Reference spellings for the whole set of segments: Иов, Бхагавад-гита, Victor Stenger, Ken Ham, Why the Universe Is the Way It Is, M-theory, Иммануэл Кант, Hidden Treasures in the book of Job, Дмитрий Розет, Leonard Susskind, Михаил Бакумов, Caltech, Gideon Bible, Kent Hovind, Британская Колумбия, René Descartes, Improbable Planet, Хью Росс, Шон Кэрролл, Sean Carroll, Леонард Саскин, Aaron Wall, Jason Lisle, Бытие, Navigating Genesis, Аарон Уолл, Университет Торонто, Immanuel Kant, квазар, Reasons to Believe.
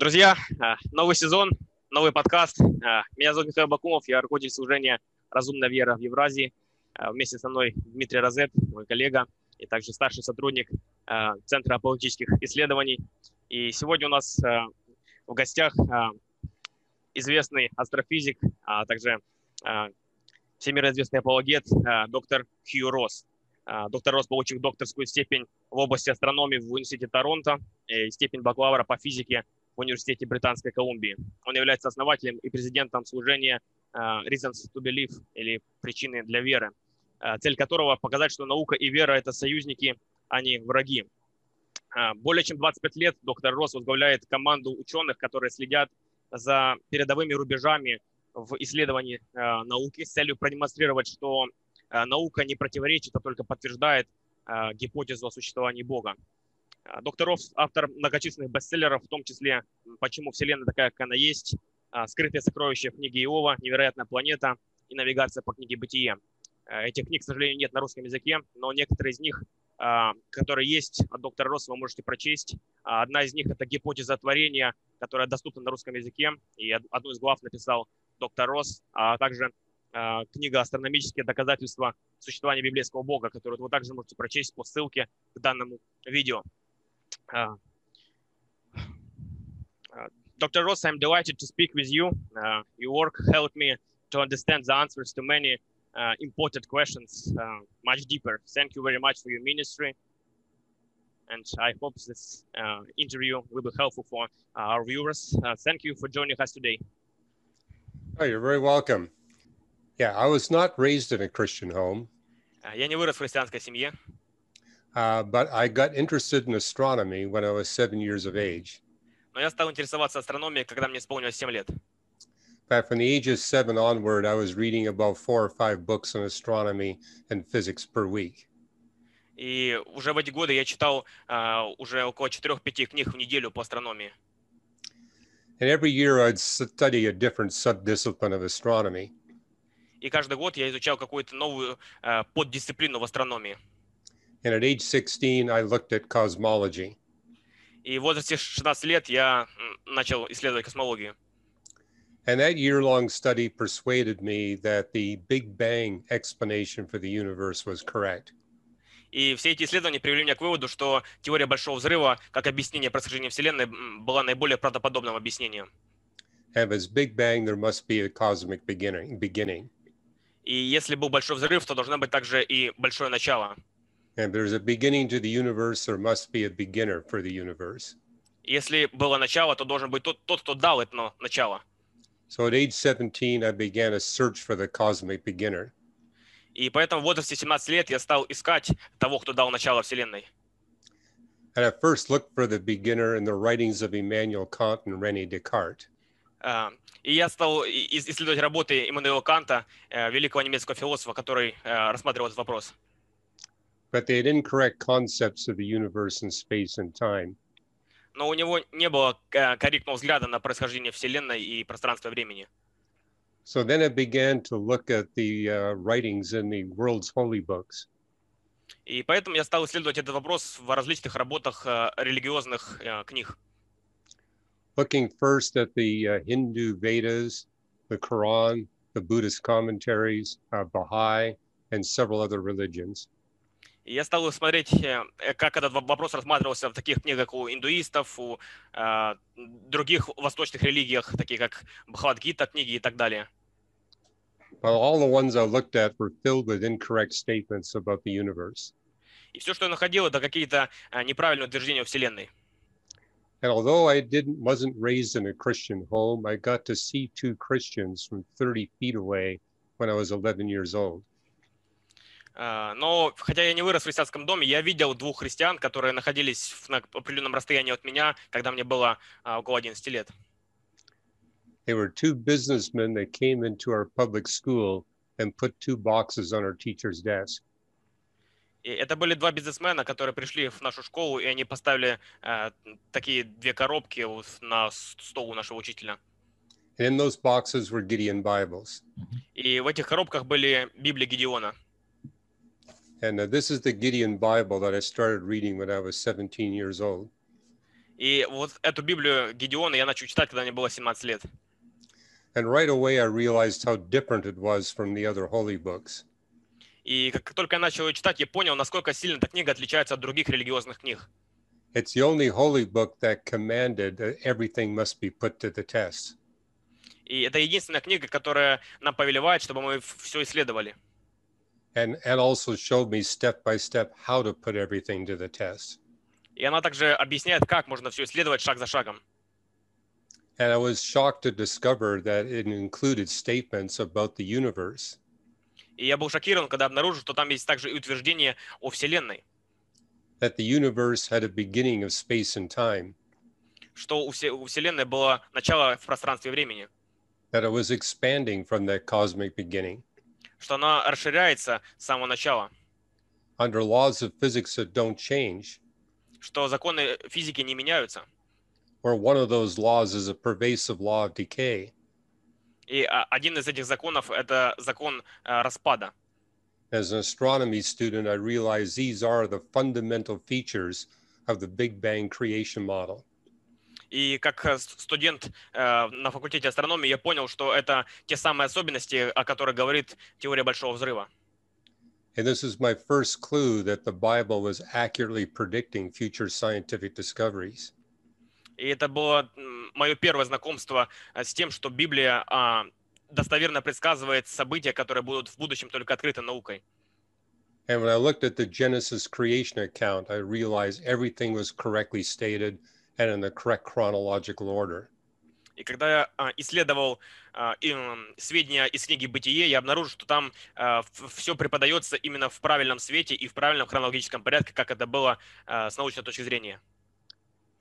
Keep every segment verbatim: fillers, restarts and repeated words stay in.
Друзья, новый сезон, новый подкаст. Меня зовут Михаил Бакумов, я руководитель служения «Разумная вера в Евразии». Вместе со мной Дмитрий Розет, мой коллега, и также старший сотрудник Центра апологетических исследований. И сегодня у нас в гостях известный астрофизик, а также всемирно известный апологет доктор Хью Росс. Доктор Росс получил докторскую степень в области астрономии в Университете Торонто и степень бакалавра по физике в Университете Британской Колумбии. Он является основателем и президентом служения Reasons to Believe, или «Причины для веры», цель которого – показать, что наука и вера – это союзники, а не враги. Более чем двадцать пять лет доктор Росс возглавляет команду ученых, которые следят за передовыми рубежами в исследовании науки с целью продемонстрировать, что наука не противоречит, а только подтверждает гипотезу о существовании Бога. Доктор Росс – автор многочисленных бестселлеров, в том числе «Почему Вселенная такая, как она есть», «Скрытые сокровища» книги Иова, «Невероятная планета» и «Навигация по книге Бытие». Этих книг, к сожалению, нет на русском языке, но некоторые из них, которые есть от доктора Росса, вы можете прочесть. Одна из них – это «Гипотеза творения», которая доступна на русском языке, и одну из глав написал доктор Росс, а также книга «Астрономические доказательства существования библейского Бога», которую вы также можете прочесть по ссылке к данному видео. Doctor Ross, I'm delighted to speak with you. Uh, your work helped me to understand the answers to many uh, important questions uh, much deeper. Thank you very much for your ministry. And I hope this uh, interview will be helpful for uh, our viewers. Uh, thank you for joining us today. Oh, you're very welcome. Yeah, I was not raised in a Christian home. Я не вырос в христианской семье. But I got interested in astronomy when I was seven years of age. Но я стал интересоваться астрономией, когда мне исполнилось семь лет. From the age of seven onward, I was reading about four or five books on astronomy and physics per week. И уже в эти годы я читал uh, уже около четырех-пяти книг в неделю по астрономии. And every year I'd study a different subdiscipline of astronomy. И каждый год я изучал какую-то новую uh, поддисциплину в астрономии. And at age sixteen, I looked at cosmology. И в возрасте шестнадцати лет я начал исследовать космологию. And that year-long study persuaded me that the Big Bang explanation for the universe was correct. И все эти исследования привели меня к выводу, что теория Большого Взрыва, как объяснение происхождения Вселенной, была наиболее правдоподобным объяснением. And if it's Big Bang, there must be a cosmic beginning. beginning. И если был Большой Взрыв, то должно быть также и Большое Начало. And if there's a beginning to the universe, there must be a beginner for the universe. Если было начало, то должен быть тот, тот, кто дал это начало. So at age seventeen, I began a search for the cosmic beginner. И поэтому в возрасте семнадцати лет я стал искать того, кто дал начало Вселенной. And I first looked for the beginner in the writings of Immanuel Kant and René Descartes. Uh, и я стал исследовать работы Иммануэла Канта, uh, великого немецкого философа, который uh, рассматривал этот вопрос. But they had incorrect concepts of the universe and space and time. Но у него не было корректного взгляда на происхождение Вселенной и пространства времени. So then I began to look at the uh, writings in the world's holy books. И поэтому я стал исследовать этот вопрос в различных работах uh, религиозных uh, книг. Looking first at the uh, Hindu Vedas, the Quran, the Buddhist commentaries, uh, Baha'i, and several other religions. Я стал смотреть, как этот вопрос рассматривался в таких книгах у индуистов, у э, других восточных религиях, такие как Бхагавад-гита, книги и так далее. И все, что я находил, это какие-то неправильные утверждения о Вселенной. And although I didn't wasn't raised in a Christian home, I got to see two Christians from thirty feet away when I was eleven years old. Uh, но, хотя я не вырос в христианском доме, я видел двух христиан, которые находились в, на определенном расстоянии от меня, когда мне было uh, около одиннадцати лет. They were two businessmen that came into our public school and put two boxes on our teacher's desk. И это были два бизнесмена, которые пришли в нашу школу, и они поставили uh, такие две коробки на стол у нашего учителя. And in those boxes were Gideon Bibles. И в этих коробках были Библии Гедеона. And uh, this is the Gideon Bible that I started reading when I was seventeen years old. И вот эту Библию Гедеона я начал читать, когда мне было семнадцать лет. And right away I realized how different it was from the other holy books. И как только я начал ее читать, я понял, насколько сильно эта книга отличается от других религиозных книг. It's the only holy book that commanded that everything must be put to the test. И это единственная книга, которая нам повелевает, чтобы мы все исследовали. And and also showed me step by step how to put everything to the test. И она также объясняет, как можно все исследовать шаг за шагом. And I was shocked to discover that it included statements about the universe. И я был шокирован, когда обнаружил, что там есть также и утверждение о Вселенной. That the universe had a beginning of space and time. Что у Вселенной было начало в пространстве и времени. That it was expanding from that cosmic beginning. Что она расширяется с самого начала. Under laws of physics that don't change. Что законы физики не меняются. Or one of those laws is a pervasive law of decay. И один из этих законов – это закон распада. As an astronomy student, I realized these are the fundamental features of the Big Bang creation model. И как студент на факультете астрономии я понял, что это те самые особенности, о которых говорит теория Большого Взрыва. And this is my first clue that the Bible was accurately predicting future scientific discoveries. И это было мое первое знакомство с тем, что Библия достоверно предсказывает события, которые будут в будущем только открыты наукой. And when I looked at the Genesis creation account, I realized everything was correctly stated and in the correct chronological order. И когда я исследовал сведения из книги «Бытие», я обнаружил, что там все преподается именно в правильном свете и в правильном хронологическом порядке, как это было с научной точки зрения.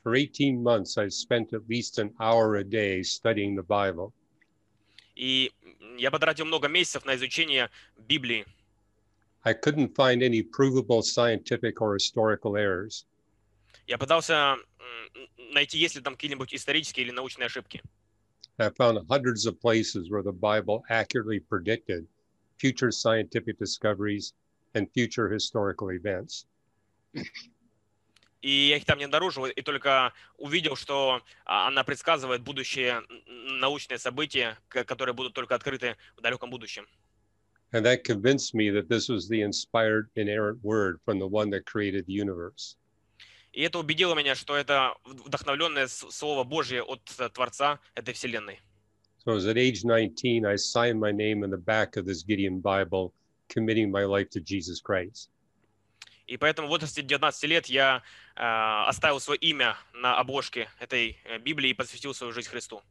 For eighteen months, I spent at least an hour a day studying the Bible. И я потратил много месяцев на изучение Библии. I couldn't find any provable scientific or historical errors. Я пытался найти, есть ли там какие-нибудь исторические или научные ошибки. I found hundreds of places where the Bible accurately predicted future scientific discoveries and future historical events. И я их там не обнаружил, и только увидел, что она предсказывает будущие научные события, которые будут только открыты в далеком будущем. And that convinced me that this was the inspired, inerrant word from the one that created the universe. И это убедило меня, что это вдохновленное слово Божье от Творца этой вселенной. So at age nineteen, I signed my name in the back of this Gideon Bible, committing my life to Jesus Christ. И поэтому в возрасте девятнадцати лет я э, оставил свое имя на обложке этой Библии и посвятил свою жизнь Христу.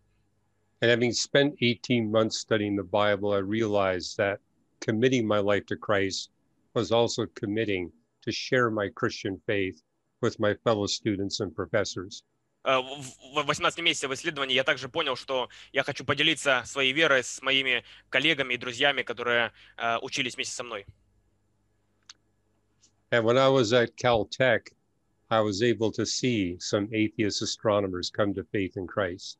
And having spent eighteen months studying the Bible, I realized that committing my life to Christ was also committing to share my Christian faith with my fellow students and professors. В восемнадцати месяцах исследований я также понял, что я хочу поделиться своей верой с моими коллегами и друзьями, которые э, учились вместе со мной. And when I was at Caltech, I was able to see some atheist astronomers come to faith in Christ.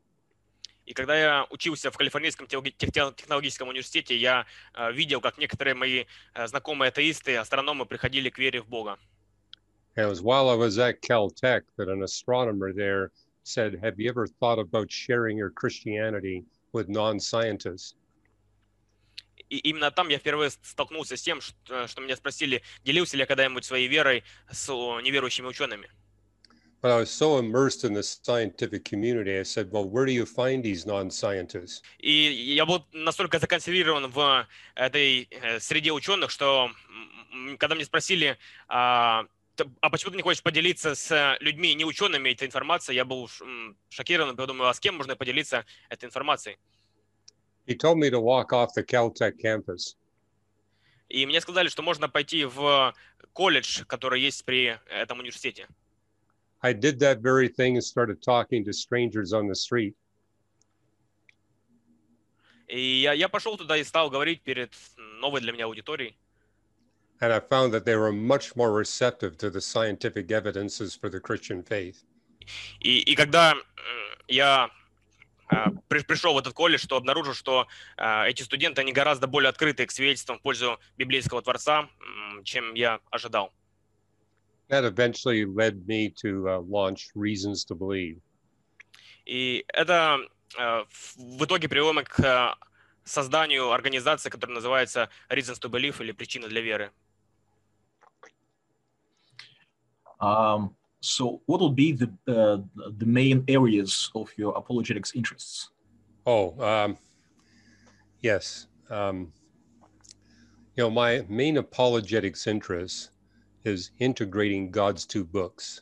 И когда я учился в Калифорнийском технологическом университете, я видел, как некоторые мои знакомые атеисты, астрономы, приходили к вере в Бога. And it was while I was at Caltech that an astronomer there said, "Have you ever thought about sharing your Christianity with non-scientists?" И именно там я впервые столкнулся с тем, что, что меня спросили, делился ли я когда-нибудь своей верой с неверующими учеными. И я был настолько законсервирован в этой среде ученых, что когда мне спросили, а, а почему ты не хочешь поделиться с людьми не учеными этой информацией, я был шокирован, подумал, а с кем можно поделиться этой информацией? He told me to walk off the Caltech campus. И мне сказали, что можно пойти в колледж, который есть при этом университете. I did that very thing and started talking to strangers on the street. И я, я пошел туда и стал говорить перед новой для меня аудиторией. And I found that they were much more receptive to the scientific evidences for the Christian faith. И, и когда я пришел в этот колледж, что обнаружил, что эти студенты, они гораздо более открыты к свидетельствам в пользу библейского Творца, чем я ожидал. That eventually led me to uh, launch Reasons to Believe. И это uh, в итоге привело меня к uh, созданию организации, которая называется Reasons to Believe, или Причина для веры. Um, so what will be the, uh, the main areas of your apologetics interests? Oh, um, yes. Um, you know, my main apologetics interest is integrating God's two books,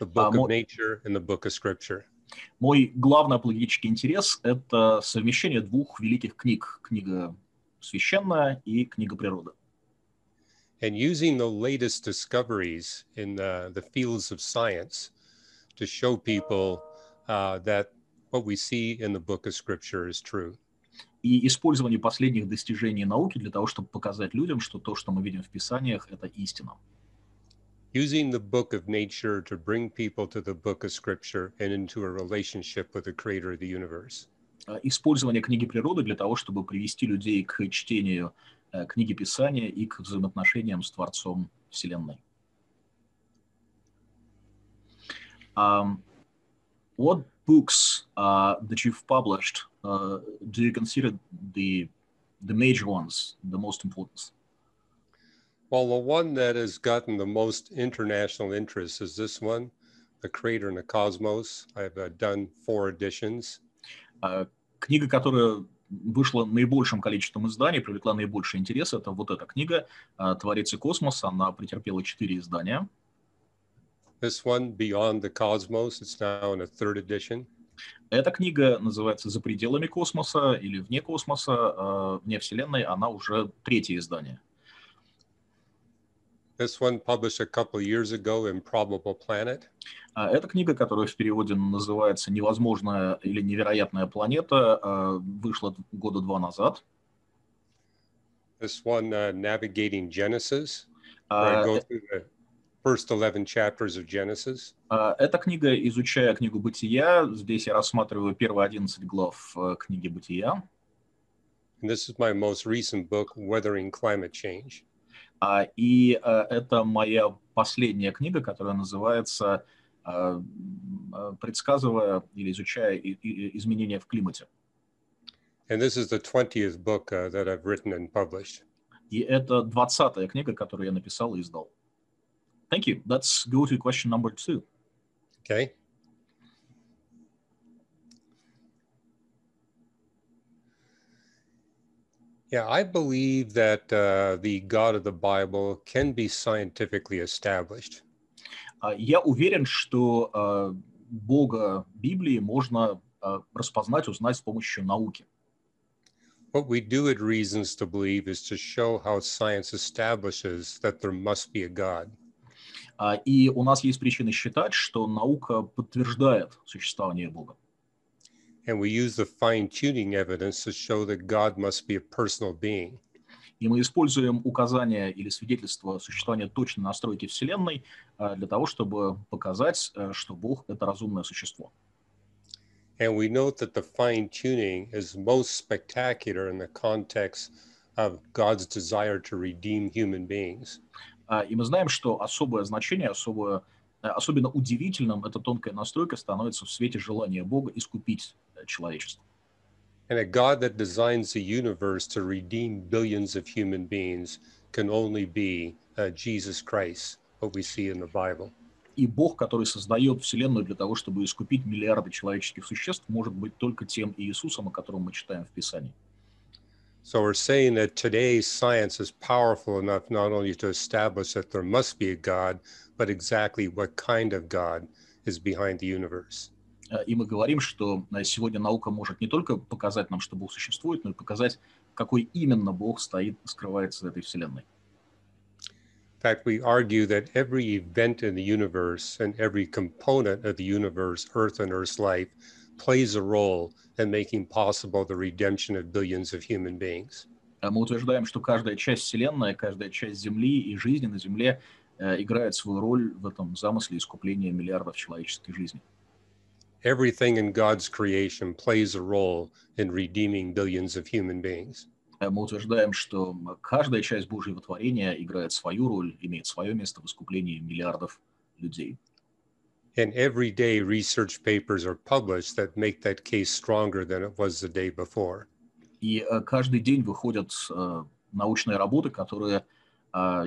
the book uh, of nature and the book of scripture. Мой главный апологетический интерес – это совмещение двух великих книг – книга священная и книга природа. And using the latest discoveries in the, the fields of science to show people uh, that what we see in the book of scripture is true. И использование последних достижений науки для того, чтобы показать людям, что то, что мы видим в Писаниях, это истина. Using the book of nature to bring people to the book of scripture and into a relationship with the creator of the universe. Использование книги природы для того, чтобы привести людей к чтению книги Писания и к взаимоотношениям с Творцом Вселенной. Um, what books uh, that you've published uh, do you consider the the major ones, the most important? Well, the one that has gotten the most international interest is this one, The Creator and the Cosmos. I've uh, done four editions. Uh, книга, которая вышла наибольшим количеством изданий, привлекла наибольший интерес, это вот эта книга uh, «Творец и космос». Она претерпела четыре издания. This one, Beyond the Cosmos, it's now in a third edition. Эта книга называется «За пределами космоса» или «Вне космоса», uh, «Вне Вселенной». Она уже третье издание. This one published a couple of years ago, Improbable Planet. Эта книга, которая в переводе называется «Невозможная или невероятная планета», вышла года два назад. This one, uh, Navigating Genesis. Uh, I go through the first eleven chapters of Genesis. Эта книга, изучая книгу Бытия, здесь я рассматриваю первые одиннадцать глав книги Бытия. And this is my most recent book, Weathering Climate Change. Uh, и uh, это моя последняя книга, которая называется uh, «Предсказывая или изучая и, и изменения в климате». And this is the twentieth book uh, that I've written and published. И это двадцатая книга, которую я написал и издал. Thank you. Let's go to question number two. Okay. Yeah, I believe that uh, the God of the Bible can be scientifically established. Я уверен, что Бога Библии можно распознать, узнать с помощью науки. What we do at Reasons to Believe is to show how science establishes that there must be a God. И у нас есть причины считать, что наука подтверждает существование Бога. And we use the fine-tuning evidence to show that God must be a personal being. И мы используем указания или свидетельства существования точной настройки Вселенной для того, чтобы показать, что Бог — это разумное существо. And we note that the fine-tuning is most spectacular in the context of God's desire to redeem human beings. И мы знаем, что особое значение, особое Особенно удивительным эта тонкая настройка становится в свете желания Бога искупить человечество. And a God that designs the universe to redeem billions of human beings can only be uh, Jesus Christ, what we see in the Bible. И Бог, который создает Вселенную для того, чтобы искупить миллиарды человеческих существ, может быть только тем Иисусом, о котором мы читаем в Писании. So we're saying that today's science is powerful enough not only to establish that there must be a God, but exactly what kind of God is behind the universe. И мы говорим, что сегодня наука может не только показать нам, что Бог существует, но и показать, какой именно Бог стоит, скрывается в этой вселенной. In fact, we argue that every event in the universe and every component of the universe, Earth and Earth's life, plays a role in making possible the redemption of billions of human beings. Мы утверждаем, что каждая часть вселенной, каждая часть Земли и жизни на Земле играет свою роль в этом замысле искупления миллиардов человеческих жизней. Everything in God's creation plays a role in redeeming billions of human beings. мы утверждаем, что каждая часть Божьего творения играет свою роль, имеет свое место в искуплении миллиардов людей. And every day research papers are published that make that case stronger than it was the day before. И каждый день выходят научные работы, которые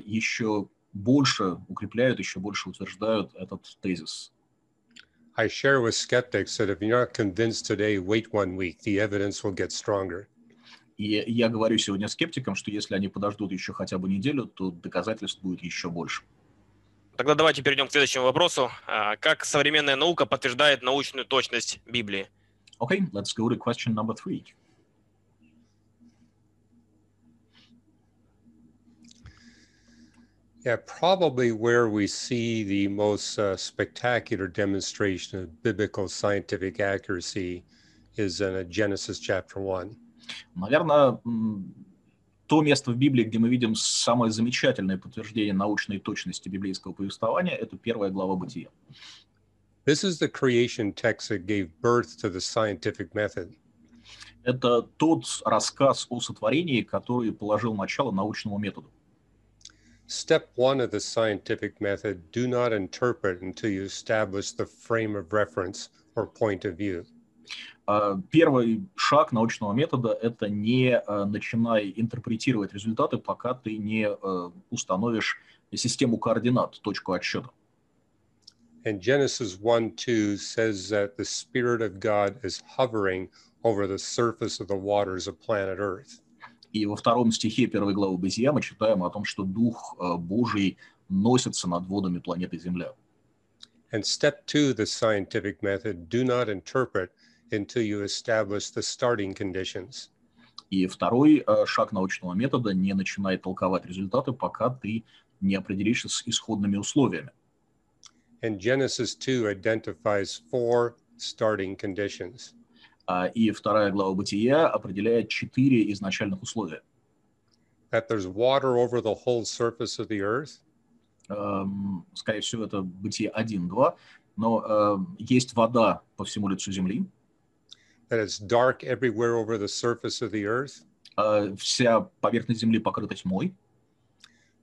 еще больше укрепляют, еще больше утверждают этот тезис. I share with skeptics that if you're not convinced today, wait one week. The evidence will get stronger. И я говорю сегодня скептикам, что если они подождут еще хотя бы неделю, то доказательств будет еще больше. Тогда давайте перейдем к следующему вопросу. Как современная наука подтверждает научную точность Библии? Okay, let's go to question number three. Yeah, probably where we see the most uh, spectacular demonstration of biblical scientific accuracy is in Genesis chapter one. Наверное, то место в Библии, где мы видим самое замечательное подтверждение научной точности библейского повествования, это первая глава Бытия. This is the creation text that gave birth to the scientific method. Это тот рассказ о сотворении, который положил начало научному методу. Step one of the scientific method: do not interpret until you establish the frame of reference or point of view. Uh, первый шаг научного метода – это не uh, начинай интерпретировать результаты, пока ты не uh, установишь систему координат, точку отсчета. And Genesis one two says that the Spirit of God is hovering over the surface of the waters of planet Earth. И во втором стихе первой главы Бытия мы читаем о том, что Дух uh, Божий носится над водами планеты Земля. And step two, the scientific method: do not interpret until you establish the starting conditions. И второй uh, шаг научного метода: не начинай толковать результаты, пока ты не определишься с исходными условиями. And Genesis two identifies four starting conditions. Uh, и вторая глава Бытия определяет четыре изначальных условия. That there's water over the whole surface of the earth. Um, скорее всего, это Бытие один два, но uh, есть вода по всему лицу земли. That it's dark everywhere over the surface of the earth. Uh, вся поверхность земли покрыта тьмой.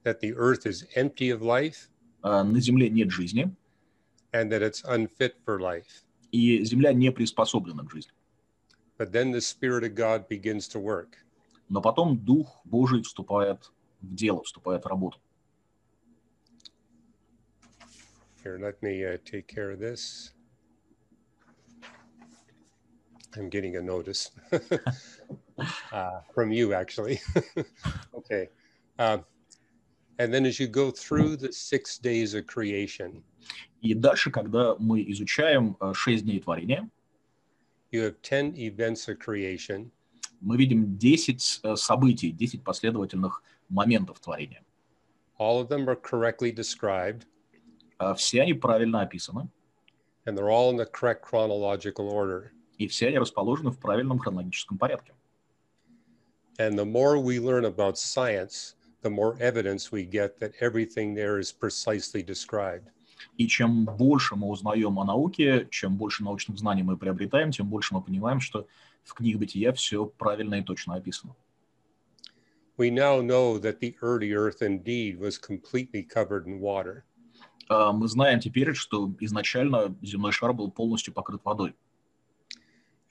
That the earth is empty of life. Uh, на земле нет жизни. And that it's unfit for life. И земля не приспособлена к жизни. But then the Spirit of God begins to work. Но потом Дух Божий вступает в дело, вступает в работу. Here, let me uh, take care of this. I'm getting a notice uh, from you, actually. Okay. Uh, and then as you go through the six days of creation. И дальше, когда мы изучаем шесть дней творения, you have ten events of creation. Мы видим десять событий, десять последовательных моментов творения. All of them are correctly described. Все они правильно описаны. And they're all in the correct chronological order. И все они расположены в правильном хронологическом порядке. And the more we learn about science, the more evidence we get that everything there is precisely described. И чем больше мы узнаем о науке, чем больше научных знаний мы приобретаем, тем больше мы понимаем, что в книгах Бытия все правильно и точно описано. We now know that the early earth indeed was completely covered in water. Uh, мы знаем теперь, что изначально земной шар был полностью покрыт водой.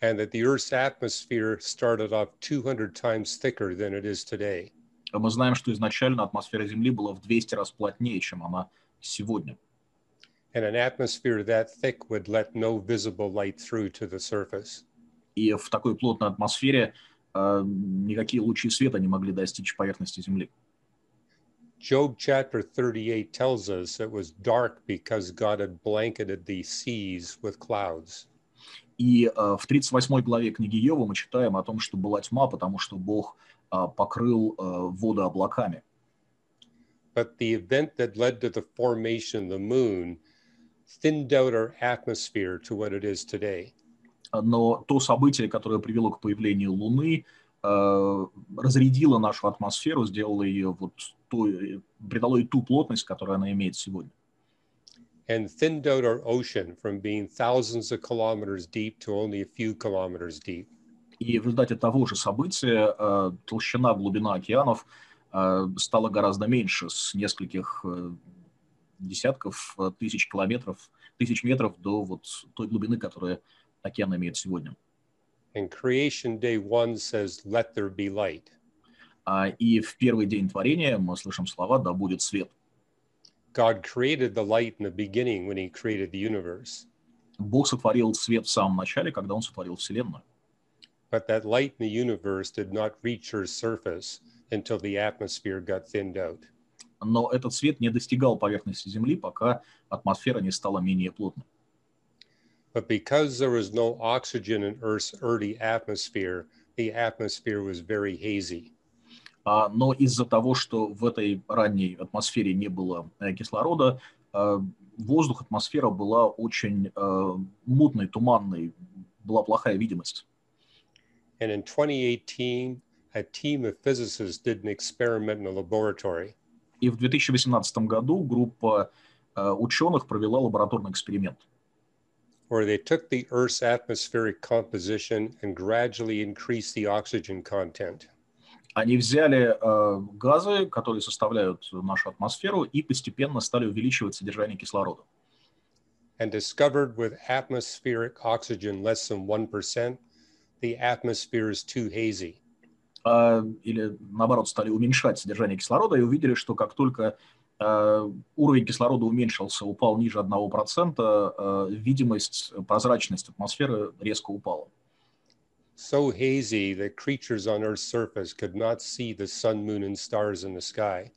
And that the Earth's atmosphere started off two hundred times thicker than it is today. Мы знаем, что изначально атмосфера Земли была в двести раз плотнее, чем она сегодня. And an atmosphere that thick would let no visible light through to the surface. И в такой плотной атмосфере uh, никакие лучи света не могли достичь поверхности Земли. Job chapter thirty-eight tells us it was dark because God had blanketed the seas with clouds. И uh, в тридцать восьмой главе книги Иова мы читаем о том, что была тьма, потому что Бог uh, покрыл uh, воду облаками. But the event that led to the formation of the moon thinned out our atmosphere to what it is today. Но то событие, которое привело к появлению Луны, uh, разрядило нашу атмосферу, сделало ее вот той, придало ей ту плотность, которую она имеет сегодня. And thinned out our ocean from being thousands of kilometers deep to only a few kilometers deep. И в результате того же события э, толщина, глубина океанов э, стала гораздо меньше, с нескольких э, десятков тысяч километров, тысяч метров до вот той глубины, которую океан имеет сегодня. And creation day one says, "Let there be light." Uh, и в первый день творения мы слышим слова: "Да будет свет." God created the light in the beginning when He created the universe. Бог сотворил свет в самом начале, когда Он сотворил вселенную. But that light in the universe did not reach Earth's surface until the atmosphere got thinned out. Но этот свет не достигал поверхности Земли, пока атмосфера не стала менее плотной. But because there was no oxygen in Earth's early atmosphere, the atmosphere was very hazy. Uh, но из-за того, что в этой ранней атмосфере не было uh, кислорода, uh, воздух, атмосфера была очень uh, мутной, туманной, была плохая видимость. And in twenty eighteen, a team of physicists did an experiment in a laboratory. И в две тысячи восемнадцатом году группа uh, ученых провела лабораторный эксперимент. Where they took the Earth's atmospheric composition and gradually increased the oxygen content. Они взяли uh, газы, которые составляют нашу атмосферу, и постепенно стали увеличивать содержание кислорода. And discovered with atmospheric oxygen less than one percent, the atmosphere is too hazy. Uh, или наоборот, стали уменьшать содержание кислорода и увидели, что как только Uh, уровень кислорода уменьшился, упал ниже одного процента, uh, видимость, прозрачность атмосферы резко упала. So hazy that creatures on Earth's surface could not see the sun, moon, and stars in the sky.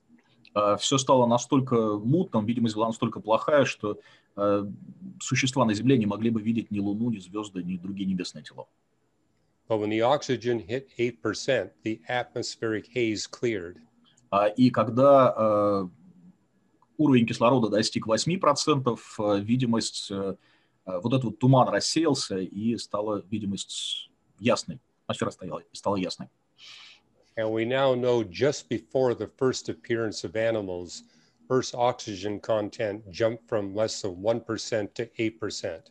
Uh, все стало настолько мутным, видимость была настолько плохая, что uh, существа на Земле не могли бы видеть ни Луну, ни звезды, ни другие небесные тела. But when the oxygen hit eight percent, the atmospheric haze cleared. Uh, и когда uh, уровень кислорода достиг восемь процентов, видимость, вот этот вот туман рассеялся, и стала видимость ясной. Атмосфера стала, стала ясной. And we now know just before the first appearance of animals, Earth's oxygen content jumped from less than one percent to eight percent.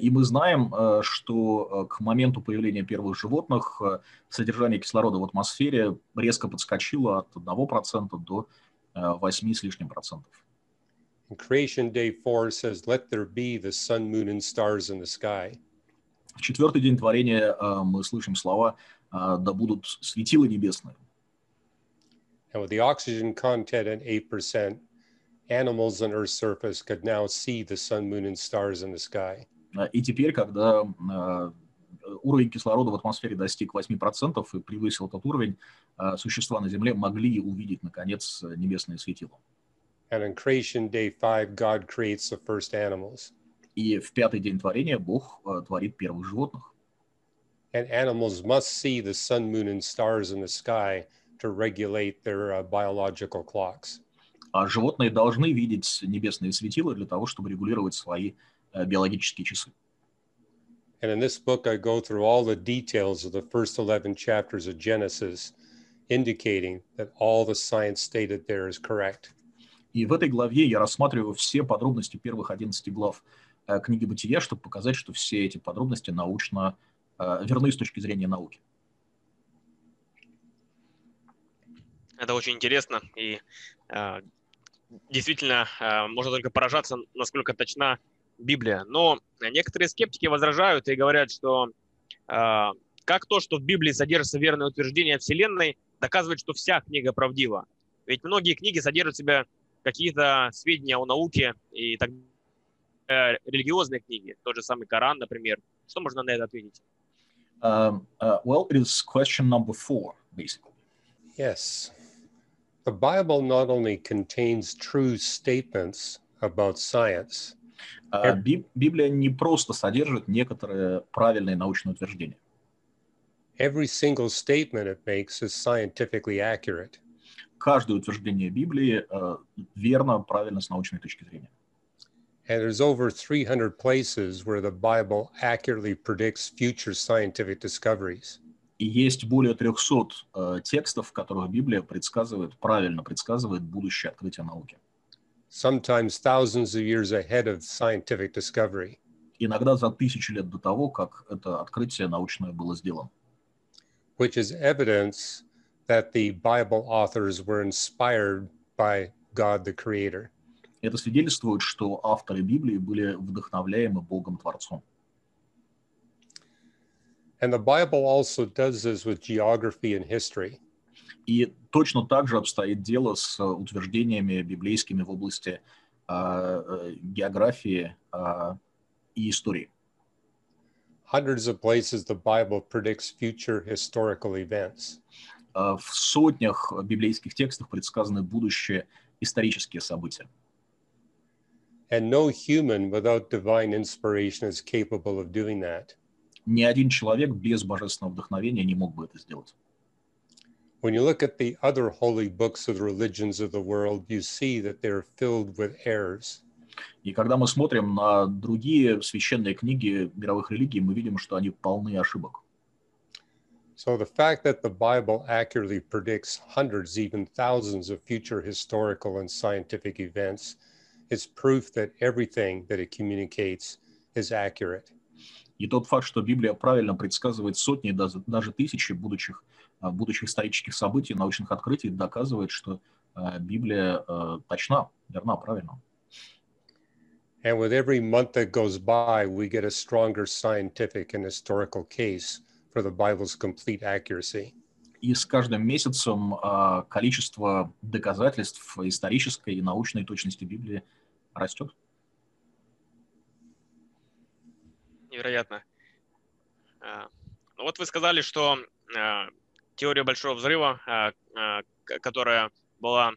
И мы знаем, что к моменту появления первых животных содержание кислорода в атмосфере резко подскочило от одного процента до восьми с лишним процентов. Creation Day four says, "Let there be the sun, moon, and stars in the sky." В четвертый день творения мы слышим слова: "Да будут светила небесные". And with the oxygen content at eight percent, animals on Earth's surface could now see the sun, moon, and stars in the sky. И теперь, когда уровень кислорода в атмосфере достиг восемь процентов и превысил этот уровень, существа на Земле могли увидеть, наконец, небесные светила. И в пятый день творения Бог творит первых животных. А животные должны видеть небесные светила для того, чтобы регулировать свои биологические часы. And in this book, I go through all the details of the first eleven chapters of Genesis, indicating that all the science stated there is correct. И в этой главе я рассматриваю все подробности первых одиннадцати глав э, книги Бытия, чтобы показать, что все эти подробности научно э, верны с точки зрения науки. Это очень интересно, и э, действительно э, можно только поражаться, насколько точна Библия. Но некоторые скептики возражают и говорят, что э, как то, что в Библии содержится верное утверждение о Вселенной, доказывает, что вся книга правдива. Ведь многие книги содержат в себе какие-то сведения о науке и так далее, религиозные книги, тот же самый Коран, например. Что можно на это ответить? Um, uh, well, it is question number four, basically. Yes. The Bible not only contains true statements about science. Uh, Библия не просто содержит некоторые правильные научные утверждения. Every single statement it makes is scientifically accurate. Каждое утверждение Библии uh, верно, правильно с научной точки зрения. And there's over three hundred places where the Bible accurately predicts future scientific discoveries. И есть более трехсот uh, текстов, в которых Библия предсказывает, правильно предсказывает будущее открытие науки. Sometimes thousands of years ahead of scientific discovery. Иногда за тысячи лет до того, как это открытие научное было сделано. which is evidence that the Bible authors were inspired by God the Creator. Это свидетельствует, что авторы Библии были вдохновляемы Богом Творцом. And the Bible also does this with geography and history. И точно так же обстоит дело с утверждениями библейскими в области uh, географии uh, и истории. Hundreds of places the Bible predicts future historical events. Uh, в сотнях библейских текстов предсказаны будущие исторические события. And no human without divine inspiration is capable of doing that. Ни один человек без божественного вдохновения не мог бы это сделать. When you look at the other holy books of the religions of the world, you see that they are filled with errors. И когда мы смотрим на другие священные книги мировых религий, мы видим, что они полны ошибок. So the fact that the Bible accurately predicts hundreds, even thousands of future historical and scientific events is proof that everything that it communicates is accurate. И тот факт, что Библия правильно предсказывает сотни, даже тысячи будущих, будущих исторических событий, научных открытий, доказывает, что Библия точна, верна, правильна. And with every month that goes by, we get a stronger scientific and historical case for the Bible's complete accuracy. И с каждым месяцем количество доказательств исторической и научной точности Библии растет. Невероятно. Ну вот вы сказали, что теория Большого Взрыва, которая была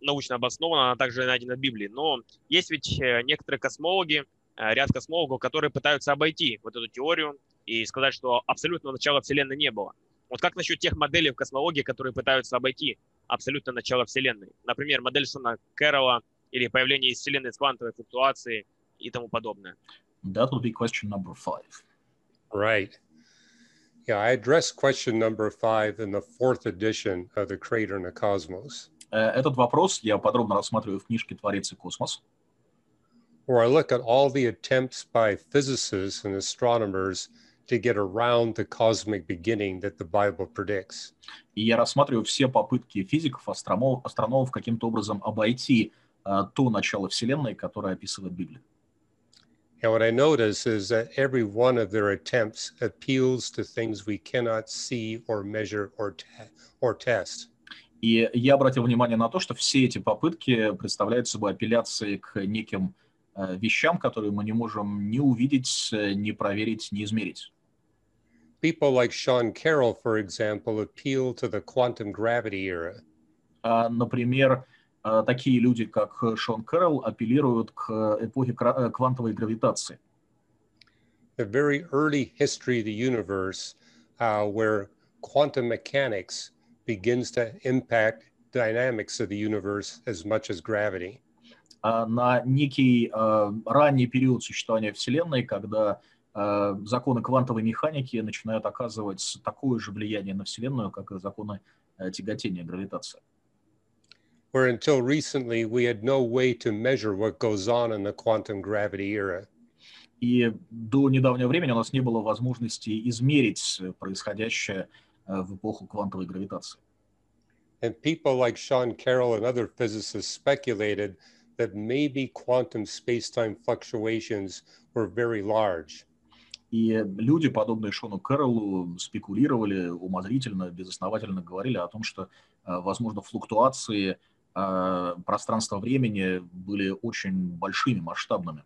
научно обоснована, она также найдена в Библии. Но есть ведь некоторые космологи, ряд космологов, которые пытаются обойти вот эту теорию и сказать, что абсолютного начала Вселенной не было. Вот как насчет тех моделей в космологии, которые пытаются обойти абсолютное начало Вселенной? Например, модель Шона Кэрролла или появление из Вселенной с квантовой флуктуацией и тому подобное. That will be question number five. Right. Yeah, I addressed question number five in the fourth edition of The Creator and the Cosmos. Этот вопрос я подробно рассматриваю в книжке «Творец и космос». Where I look at all the attempts by physicists and astronomers to get around the cosmic beginning that the Bible predicts. И я рассматриваю все попытки физиков, астрономов, астрономов каким-то образом обойти uh, то начало Вселенной, которое описывает Библия. And what I notice is that every one of their attempts appeals to things we cannot see or measure or, te- or test. И я обратил внимание на то, что все эти попытки представляют собой апелляции к неким э, вещам, которые мы не можем ни увидеть, ни проверить, ни измерить. People like Sean Carroll, for example, appeal to the quantum gravity era. Uh, например, такие люди, как Шон Кэрролл, апеллируют к эпохе квантовой гравитации. The very early history of the universe, uh, where quantum mechanics begins to impact dynamics of the universe as much as gravity. Uh, на некий uh, ранний период существования Вселенной, когда uh, законы квантовой механики начинают оказывать такое же влияние на Вселенную, как и законы uh, тяготения гравитации. Where until recently we had no way to measure what goes on in the quantum gravity era. И до недавнего времени у нас не было возможности измерить происходящее в эпоху квантовой гравитации. And people like Sean Carroll and other physicists speculated that maybe quantum space-time fluctuations were very large. И люди, подобные Шону Кэрроллу, спекулировали умозрительно, безосновательно говорили о том, что, возможно, флуктуации пространство времени были очень большими, масштабными.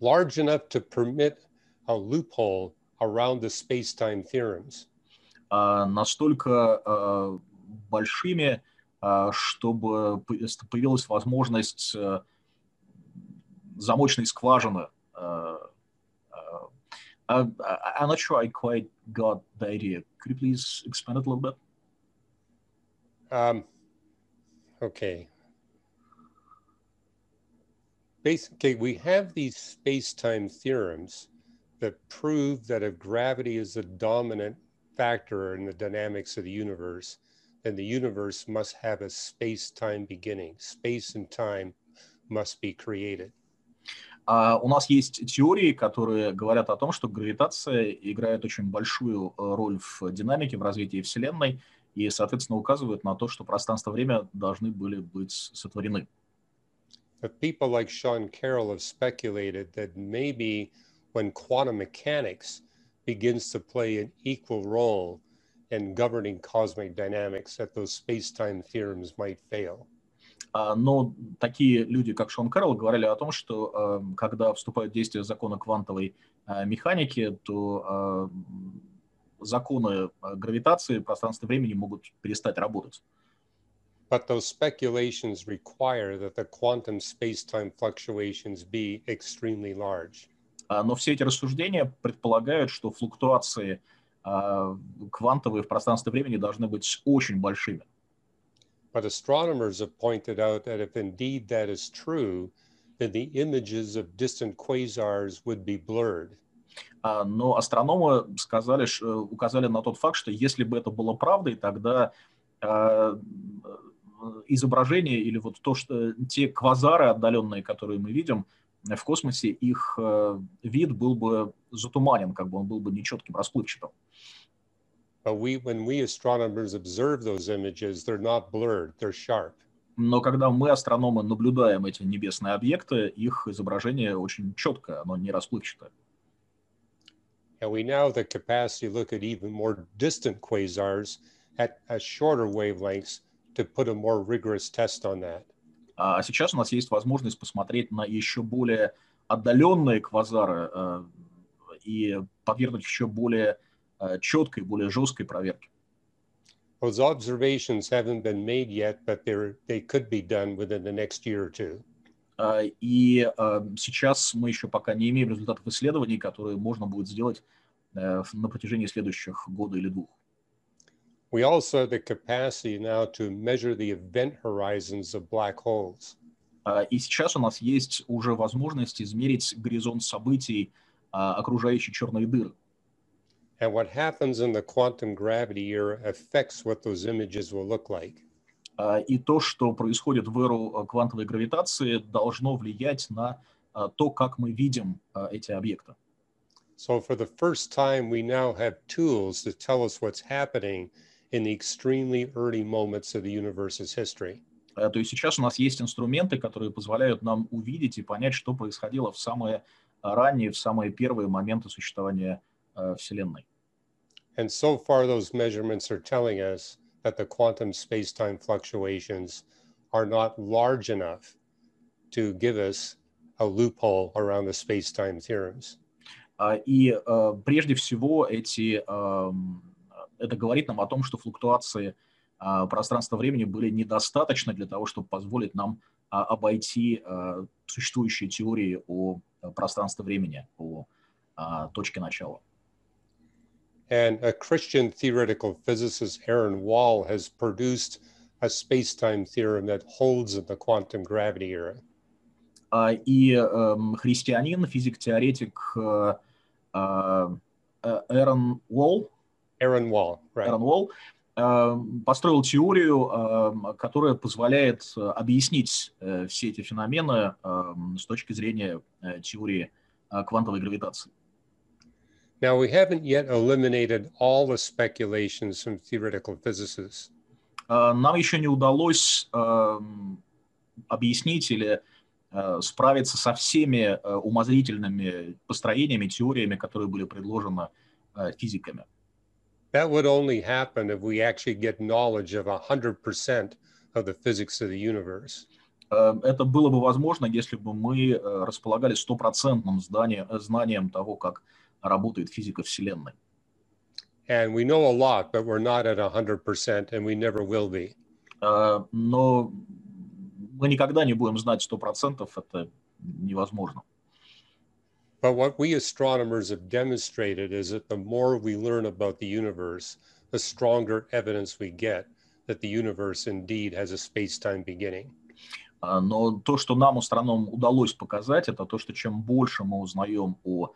Large enough to permit a loophole around the space-time theorems. Uh, настолько uh, большими, uh, чтобы появилась возможность uh, замочной скважины. Uh, uh, uh, I'm not sure I quite got the idea. Could you please expand it a little bit? Um, Okay. Basically, we have these space-time theorems that prove that if gravity is the dominant factor in the dynamics of the universe, then the universe must have a space-time beginning. Space and time must be created. А у нас есть теории, которые говорят о том, что гравитация играет очень большую роль в динамике, в развитии Вселенной, и, соответственно, указывают на то, что пространство-время должны были быть сотворены. But people like Sean Carroll have speculated that maybe when quantum mechanics begins to play an equal role in governing cosmic dynamics, that those space-time theorems might fail. Но такие люди, как Шон Карл, говорили о том, что когда вступают в действие законы квантовой механики, то законы гравитации, пространства и времени могут перестать работать. But those speculations require that the quantum space-time fluctuations be extremely large. Но все эти рассуждения предполагают, что флуктуации квантовые в пространстве времени должны быть очень большими. But astronomers have pointed out that if indeed that is true, then the images of distant quasars would be blurred. Но астрономы сказали, указали на тот факт, что если бы это было правдой, тогда изображения или вот то, что те квазары отдаленные, которые мы видим в космосе, их вид был бы затуманен, как бы он был бы нечетким, расплывчатым. But we, when we astronomers observe those images, they're not blurred, they're sharp. Но когда мы, астрономы, наблюдаем эти небесные объекты, их изображение очень четкое, оно не расплывчатое. And we now have the capacity to look at even more distant quasars at a shorter wavelengths to put a more rigorous test on that. А сейчас у нас есть возможность посмотреть на еще более отдаленные квазары э, и подвергнуть еще более четкой, более жесткой проверки. Those observations haven't been made yet, but they could be done within the next year or two. И сейчас мы еще пока не имеем результатов исследований, которые можно будет сделать на протяжении следующих года или двух. We also have the capacity now to measure the event horizons of black holes. И сейчас у нас есть уже возможность измерить горизонт событий, окружающих черные дыры. And what happens in the quantum gravity era affects what those images will look like. И то, что происходит в эру квантовой гравитации, должно влиять на то, как мы видим эти объекты. So for the first time, we now have tools to tell us what's happening in the extremely early moments of the universe's history. То есть сейчас у нас есть инструменты, которые позволяют нам увидеть и понять, что происходило в самые ранние, в самые первые моменты существования Вселенной. And so far those measurements are telling us that the quantum space-time fluctuations are not large enough to give us a loophole around the space-time theorems. И прежде всего эти, это говорит нам о том, что флуктуации пространства-времени были недостаточны для того, чтобы позволить нам обойти существующие теории о пространстве-времени, о точке начала. And a Christian theoretical physicist, Aaron Wall, has produced a space-time theorem that holds in the quantum gravity era. И христианин, физик-теоретик Аарон Уолл, Аарон Уолл, Аарон Уолл построил теорию, которая позволяет объяснить все эти феномены с точки зрения теории квантовой гравитации. Now, we haven't yet eliminated all the speculations from theoretical physicists. Нам еще не удалось объяснить или справиться со всеми умозрительными построениями, теориями, которые были предложены физиками. That would only happen if we actually get knowledge of one hundred percent of the physics of the universe. Это было бы возможно, если бы мы располагали стопроцентным знанием того, как работает физика Вселенной. And we know a lot, but we're not at one hundred percent, and we never will be. Uh, но мы никогда не будем знать сто процентов, это невозможно. But what we astronomers have demonstrated is that the more we learn about the universe, the stronger evidence we get that the universe indeed has a space-time beginning. Uh, но то, что нам, астрономам, удалось показать, это то, что чем больше мы узнаем о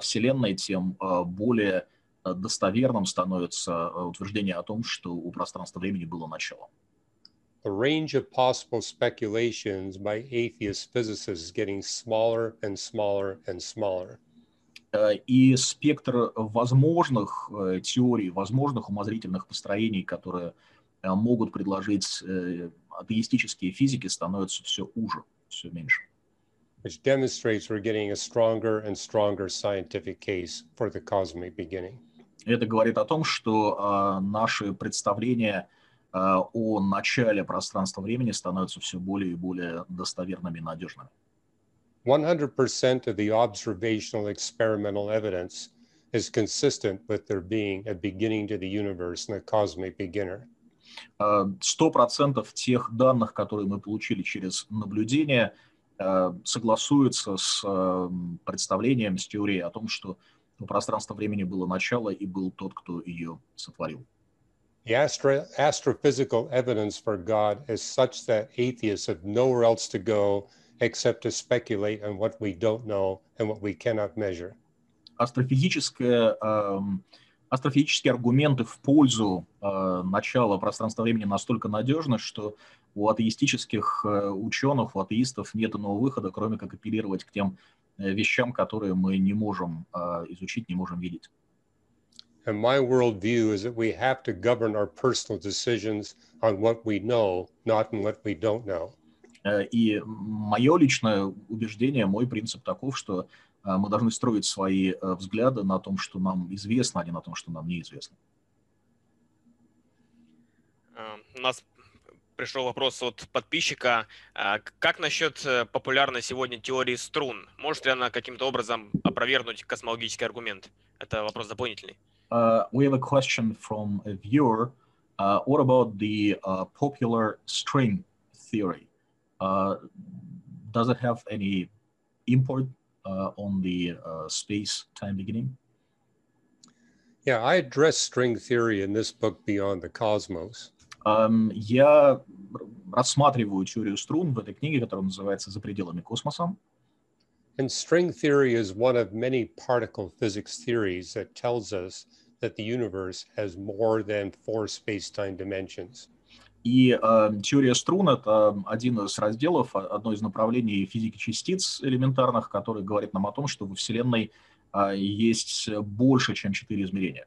Вселенной, тем более достоверным становится утверждение о том, что у пространства-времени было начало. The range of possible speculations by atheist physicists is getting smaller and smaller and smaller. И спектр возможных теорий, возможных умозрительных построений, которые могут предложить атеистические физики, становится все уже, все меньше. Which demonstrates we're getting a stronger and stronger scientific case for the cosmic beginning. Это говорит о том, что наши представления о начале пространства-времени становятся все более и более достоверными и надежными. one hundred percent of the observational experimental evidence is consistent with there being a beginning to the universe and a cosmic beginner. сто процентов тех данных, которые мы получили через наблюдение, согласуются с представлением, с теорией о том, что у пространства-времени было начало и был тот, кто ее сотворил. The astro- astrophysical evidence for God is such that atheists have nowhere else to go except to speculate on what we don't know and what we cannot measure. Астрофизические, э, астрофизические аргументы в пользу э, начала пространства-времени настолько надежны, что у атеистических э, ученых, у атеистов нет иного выхода, кроме как апеллировать к тем э, вещам, которые мы не можем э, изучить, не можем видеть. And my worldview is that we have to govern our personal decisions on what we know, not on what we don't know. И мое личное убеждение, мой принцип таков, что мы должны строить свои взгляды на том, что нам известно, а не на том, что нам неизвестно. У нас пришел вопрос от подписчика. Как насчет популярной сегодня теории струн? Может ли она каким-то образом опровергнуть космологический аргумент? Это вопрос дополнительный. Uh, we have a question from a viewer. Uh, what about the uh, popular string theory? Uh, does it have any import uh, on the uh, space-time beginning? Yeah, I address string theory in this book, Beyond the Cosmos. Um, я рассматриваю теорию струн в этой книге, которая называется «За пределами космоса». And string theory is one of many particle physics theories that tells us that the universe has more than four space-time dimensions. И э, теория струн — это один из разделов, одно из направлений физики частиц элементарных, который говорит нам о том, что во Вселенной э, есть больше, чем четыре измерения.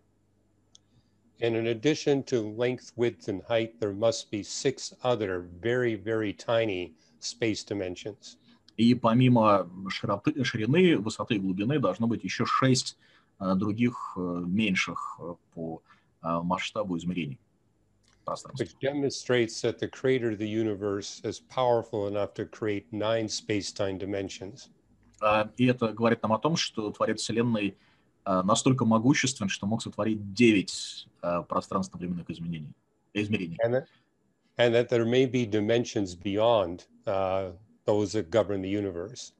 And in addition to length, width, and height, there must be six other very, very tiny space dimensions. И помимо широты, ширины, высоты и глубины должно быть еще шесть uh, других uh, меньших uh, по uh, масштабу измерений пространства. Which demonstrates that the creator of the universe is powerful enough to create nine space-time dimensions. Uh, и это говорит нам о том, что Творец Вселенной uh, настолько могуществен, что мог сотворить девять uh, пространственно-временных измерений. And that, and that there may be dimensions beyond uh, those that govern the universe.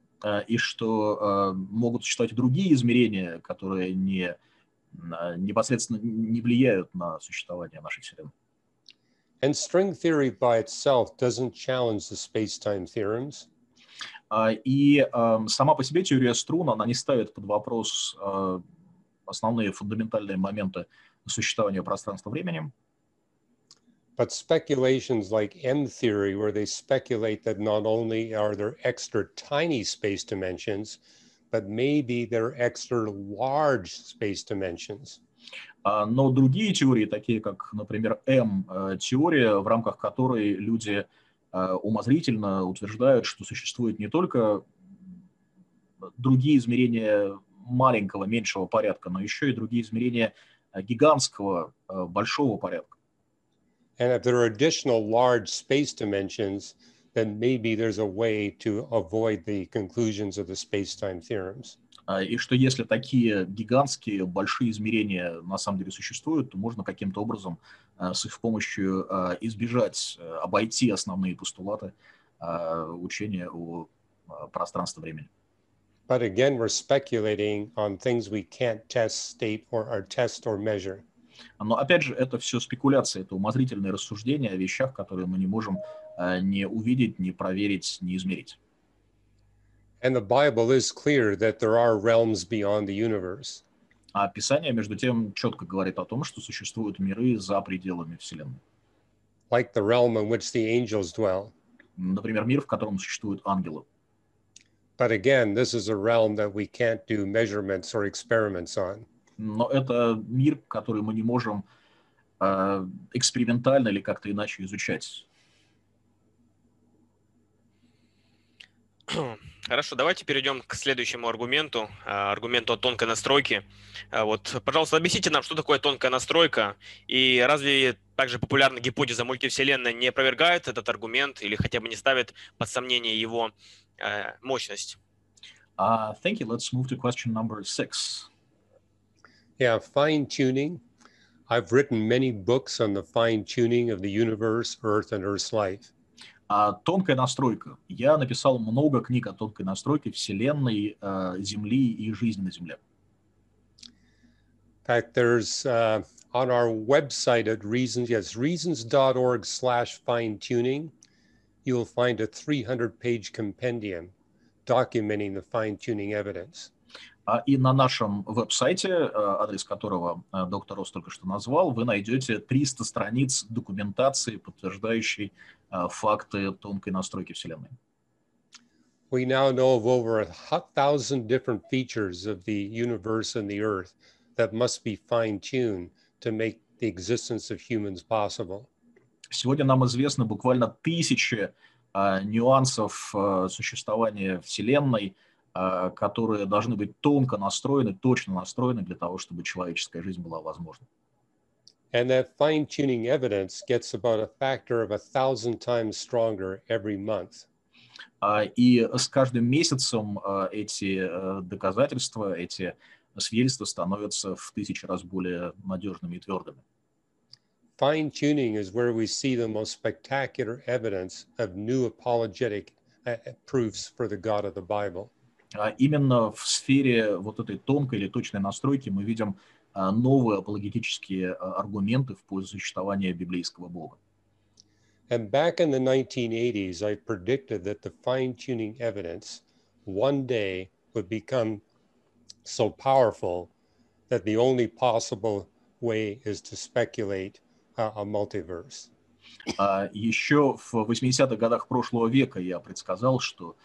И что могут существовать другие измерения, которые не непосредственно не влияют на существование нашей Вселенной. And string theory by itself doesn't challenge the space-time theorems. И сама по себе теория струн, она не ставит под вопрос основные фундаментальные моменты существования пространства-времени. But speculations like M-theory, where they speculate that not only are there extra tiny space dimensions, but maybe there are extra large space dimensions. Uh, но другие теории, такие как, например, M-теория, в рамках которой люди uh, умозрительно утверждают, что существуют не только другие измерения маленького, меньшего порядка, но еще и другие измерения гигантского, uh, большого порядка. And if there are additional large space dimensions, then maybe there's a way to avoid the conclusions of the space-time theorems. И что если такие гигантские большие измерения на самом деле существуют, то можно каким-то образом с их помощью избежать, обойти основные постулаты учения о пространстве-времени. But again, we're speculating on things we can't test, state, or, or test or measure. Но, опять же, это все спекуляция, это умозрительные рассуждения о вещах, которые мы не можем uh, ни увидеть, ни проверить, ни измерить. And the Bible is clear that there are realms beyond the universe. А Писание, между тем, четко говорит о том, что существуют миры за пределами Вселенной. like the realm in which the angels dwell. Например, мир, в котором существуют ангелы. But again, this is a realm that we can't do measurements or experiments on. Но это мир, который мы не можем э, экспериментально или как-то иначе изучать. Хорошо, давайте перейдем к следующему аргументу, аргументу о тонкой настройке. Вот, пожалуйста, объясните нам, что такое тонкая настройка, и разве также популярная гипотеза мультивселенной не опровергает этот аргумент или хотя бы не ставит под сомнение его э, мощность? Uh, thank you. Let's move to question number six. Yeah, fine-tuning. I've written many books on the fine-tuning of the universe, Earth, and Earth's life. А тонкая настройка. Я написал много книг о тонкой настройке Вселенной, Земли и жизни на Земле. In fact, there's uh, on our website at Reasons, yes, reasons dot org slash fine tuning, you'll find a three hundred page compendium documenting the fine-tuning evidence. И на нашем веб-сайте, адрес которого доктор Росс только что назвал, вы найдете триста страниц документации, подтверждающей факты тонкой настройки Вселенной. We now know of over a thousand different features of the universe and the earth that must be fine-tuned to make the existence of humans possible. Сегодня нам известно буквально тысячи uh, нюансов uh, существования Вселенной, Uh, которые должны быть тонко настроены, точно настроены для того, чтобы человеческая жизнь была возможна. And that fine-tuning evidence gets about a factor of a thousand times stronger every month. Uh, и с каждым месяцем uh, эти uh, доказательства, эти свидетельства становятся в тысячи раз более надежными и твердыми. Fine-tuning is where we see the most spectacular evidence of new apologetic uh, proofs for the God of the Bible. Именно в сфере вот этой тонкой или точной настройки мы видим новые апологетические аргументы в пользу существования библейского Бога. And back in the nineteen eighties, I predicted that the fine-tuning evidence one day would become so powerful that the only possible way is to speculate a multiverse. Еще в восьмидесятых годах прошлого века я предсказал, что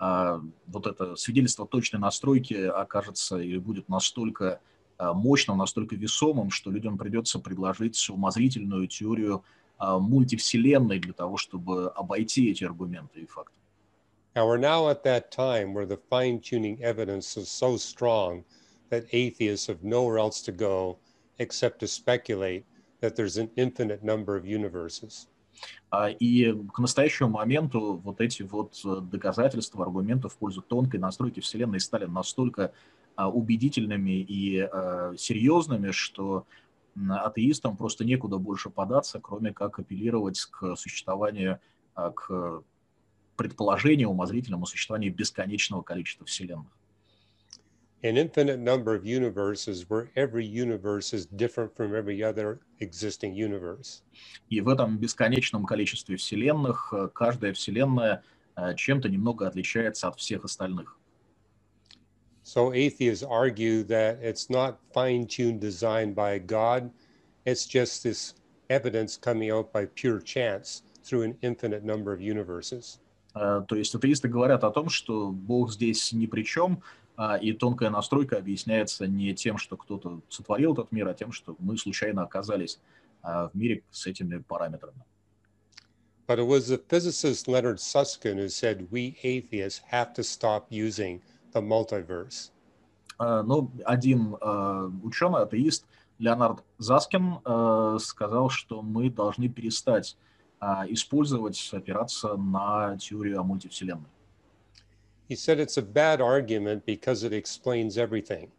Uh, вот это свидетельство точной настройки окажется и будет настолько uh, мощным, настолько весомым, что людям придется предложить умозрительную теорию uh, мультивселенной для того, чтобы обойти эти аргументы и факты. And we're now at that time where the fine-tuning evidence is so strong that atheists have nowhere else to go except to speculate that there's an infinite number of universes. И к настоящему моменту вот эти вот доказательства, аргументы в пользу тонкой настройки Вселенной стали настолько убедительными и серьезными, что атеистам просто некуда больше податься, кроме как апеллировать к существованию, к предположению умозрительному существованию бесконечного количества Вселенных. An infinite number of universes where every universe is different from every other existing universe. И в этом бесконечном количестве вселенных каждая вселенная чем-то немного отличается от всех остальных. So atheists argue that it's not fine-tuned design by God, it's just this evidence coming out by pure chance through an infinite number of universes. То есть атеисты говорят о том, что Бог здесь ни при чем, и тонкая настройка объясняется не тем, что кто-то сотворил этот мир, а тем, что мы случайно оказались в мире с этими параметрами. But it was the physicist Leonard Susskind who said we atheists have to stop using the multiverse. Но один ученый, атеист Леонард Саскин сказал, что мы должны перестать использовать, опираться на теорию о мультивселенной. He said it's a bad argument because it explains everything.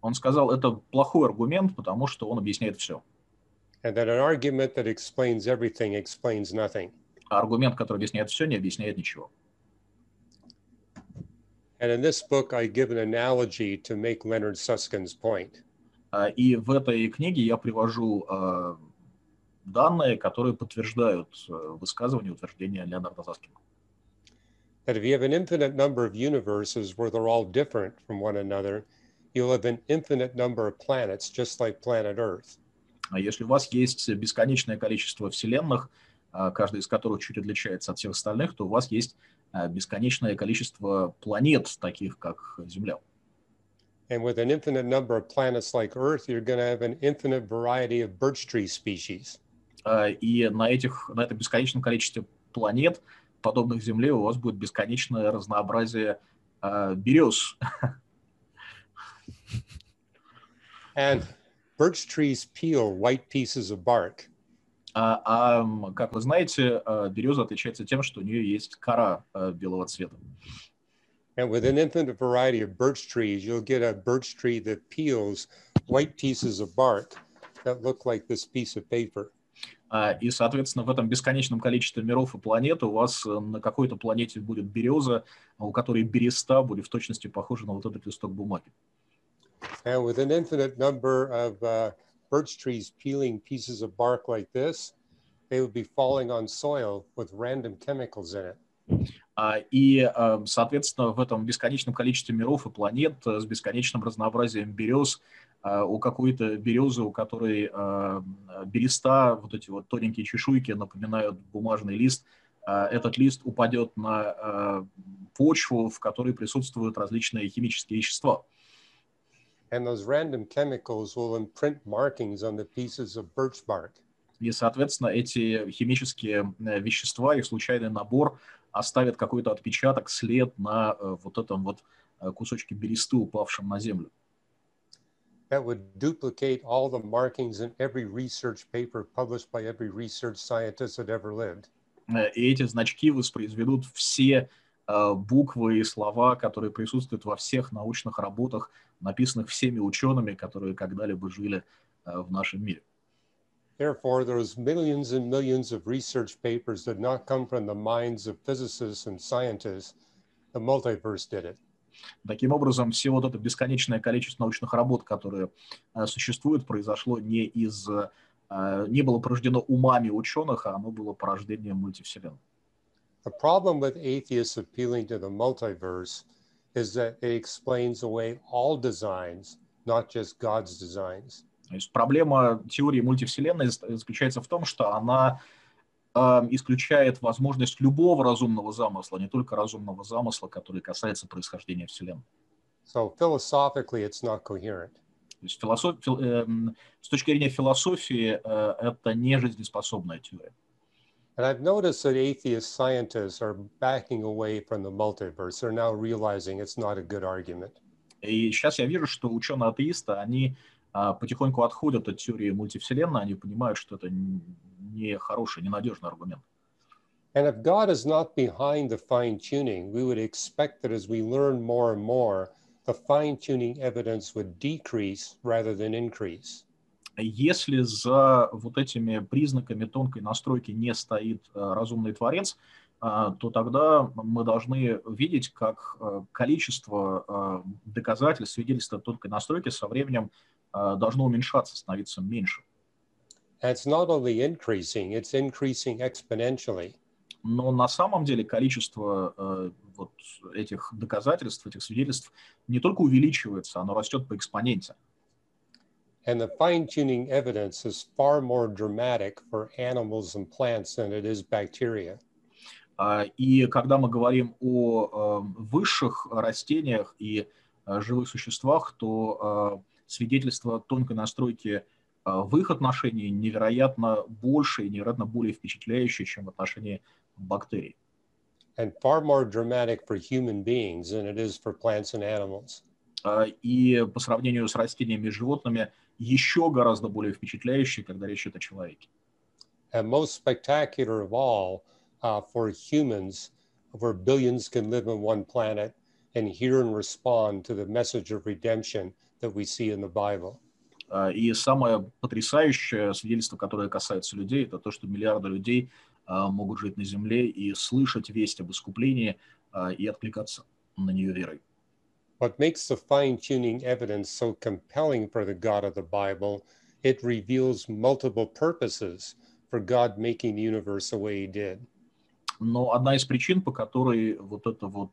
Он сказал, это плохой аргумент, потому что он объясняет все. And that an argument that explains everything explains nothing. А аргумент, который объясняет все, не объясняет ничего. And in this book, I give an analogy to make Leonard Susskind's point. И в этой книге я привожу uh, данные, которые подтверждают uh, высказывание, утверждение Леонарда Саскина. That if you have an infinite number of universes where they're all different from one another, you'll have an infinite number of planets, just like planet Earth. Если у вас есть бесконечное количество вселенных, каждый из которых чуть отличается от всех остальных, то у вас есть бесконечное количество планет, таких как Земля. And with an infinite number of planets like Earth, you're going to have an infinite variety of birch tree species. И на этих, на этом бесконечном количестве планет, подобных Земле, у вас будет бесконечное разнообразие uh, берез. And birch trees peel white pieces of bark. А, а, как вы знаете, береза отличается тем, что у нее есть кора белого цвета. And with an infinite variety of birch trees, you'll get a birch tree that peels white pieces of bark that look like this piece of paper. И, соответственно, в этом бесконечном количестве миров и планет у вас на какой-то планете будет береза, у которой береста будет в точности похожа на вот этот листок бумаги. And with an infinite number of uh, birch trees peeling pieces of bark like this, they would be falling on soil with random chemicals in it. И, соответственно, в этом бесконечном количестве миров и планет с бесконечным разнообразием берез, у какой-то березы, у которой береста, вот эти вот тоненькие чешуйки напоминают бумажный лист, этот лист упадет на почву, в которой присутствуют различные химические вещества. And those random chemicals will imprint markings on the pieces of birch bark. И, соответственно, эти химические вещества, их случайный набор оставит какой-то отпечаток, след на вот этом вот кусочке бересты, упавшем на землю. That would duplicate all the markings in every research paper published by every research scientist that ever lived. И эти значки воспроизведут все буквы и слова, которые присутствуют во всех научных работах, написанных всеми учеными, которые когда-либо жили в нашем мире. Therefore, those millions and millions of research papers did not come from the minds of physicists and scientists. The multiverse did it. Таким образом, все вот это бесконечное количество научных работ, которые uh, существуют, произошло не из, uh, не было порождено умами ученых, а оно было порождением мультивселенной. The problem with atheists appealing to the multiverse is that it explains away all designs, not just God's designs. То есть проблема теории мультивселенной заключается в том, что она э, исключает возможность любого разумного замысла, не только разумного замысла, который касается происхождения Вселенной. So, philosophically, it's not coherent. То есть философ, фил, э, с точки зрения философии э, это не жизнеспособная теория. And I've noticed that atheist scientists are backing away from the multiverse. They're now realizing it's not a good argument. И сейчас я вижу, что ученые-атеисты, они потихоньку отходят от теории мультивселенной, они понимают, что это не хороший, ненадежный аргумент. And if God is not behind the fine-tuning, we would expect that as we learn more and more, the fine-tuning evidence would decrease rather than increase. Если за вот этими признаками тонкой настройки не стоит разумный творец, то тогда мы должны видеть, как количество доказательств, свидетельств тонкой настройки со временем должно уменьшаться, становиться меньше. It's not only increasing, it's increasing exponentially. Но на самом деле количество э, вот этих доказательств, этих свидетельств не только увеличивается, оно растет по экспоненте. And the fine-tuning evidence is far more dramatic for animals and plants than it is bacteria. И когда мы говорим о э, высших растениях и э, живых существах, то э, свидетельство тонкой настройки в их отношении невероятно больше и невероятно более впечатляющее, чем в отношении бактерий. And far more dramatic for human beings than it is for plants and animals. И по сравнению с растениями и животными еще гораздо более впечатляющие, когда речь идет о человеке. And most spectacular of all uh, for humans, where billions can live on one planet and hear and respond to the message of redemption that we see in the Bible. И самое потрясающее свидетельство, которое касается людей, это то, что миллиарды людей могут жить на земле и слышать весть об искуплении и откликаться на нее верой. What makes the fine-tuning evidence so compelling for the God of the Bible? It reveals multiple purposes for God making the universe the way He did. Но одна из причин, по которой вот эта вот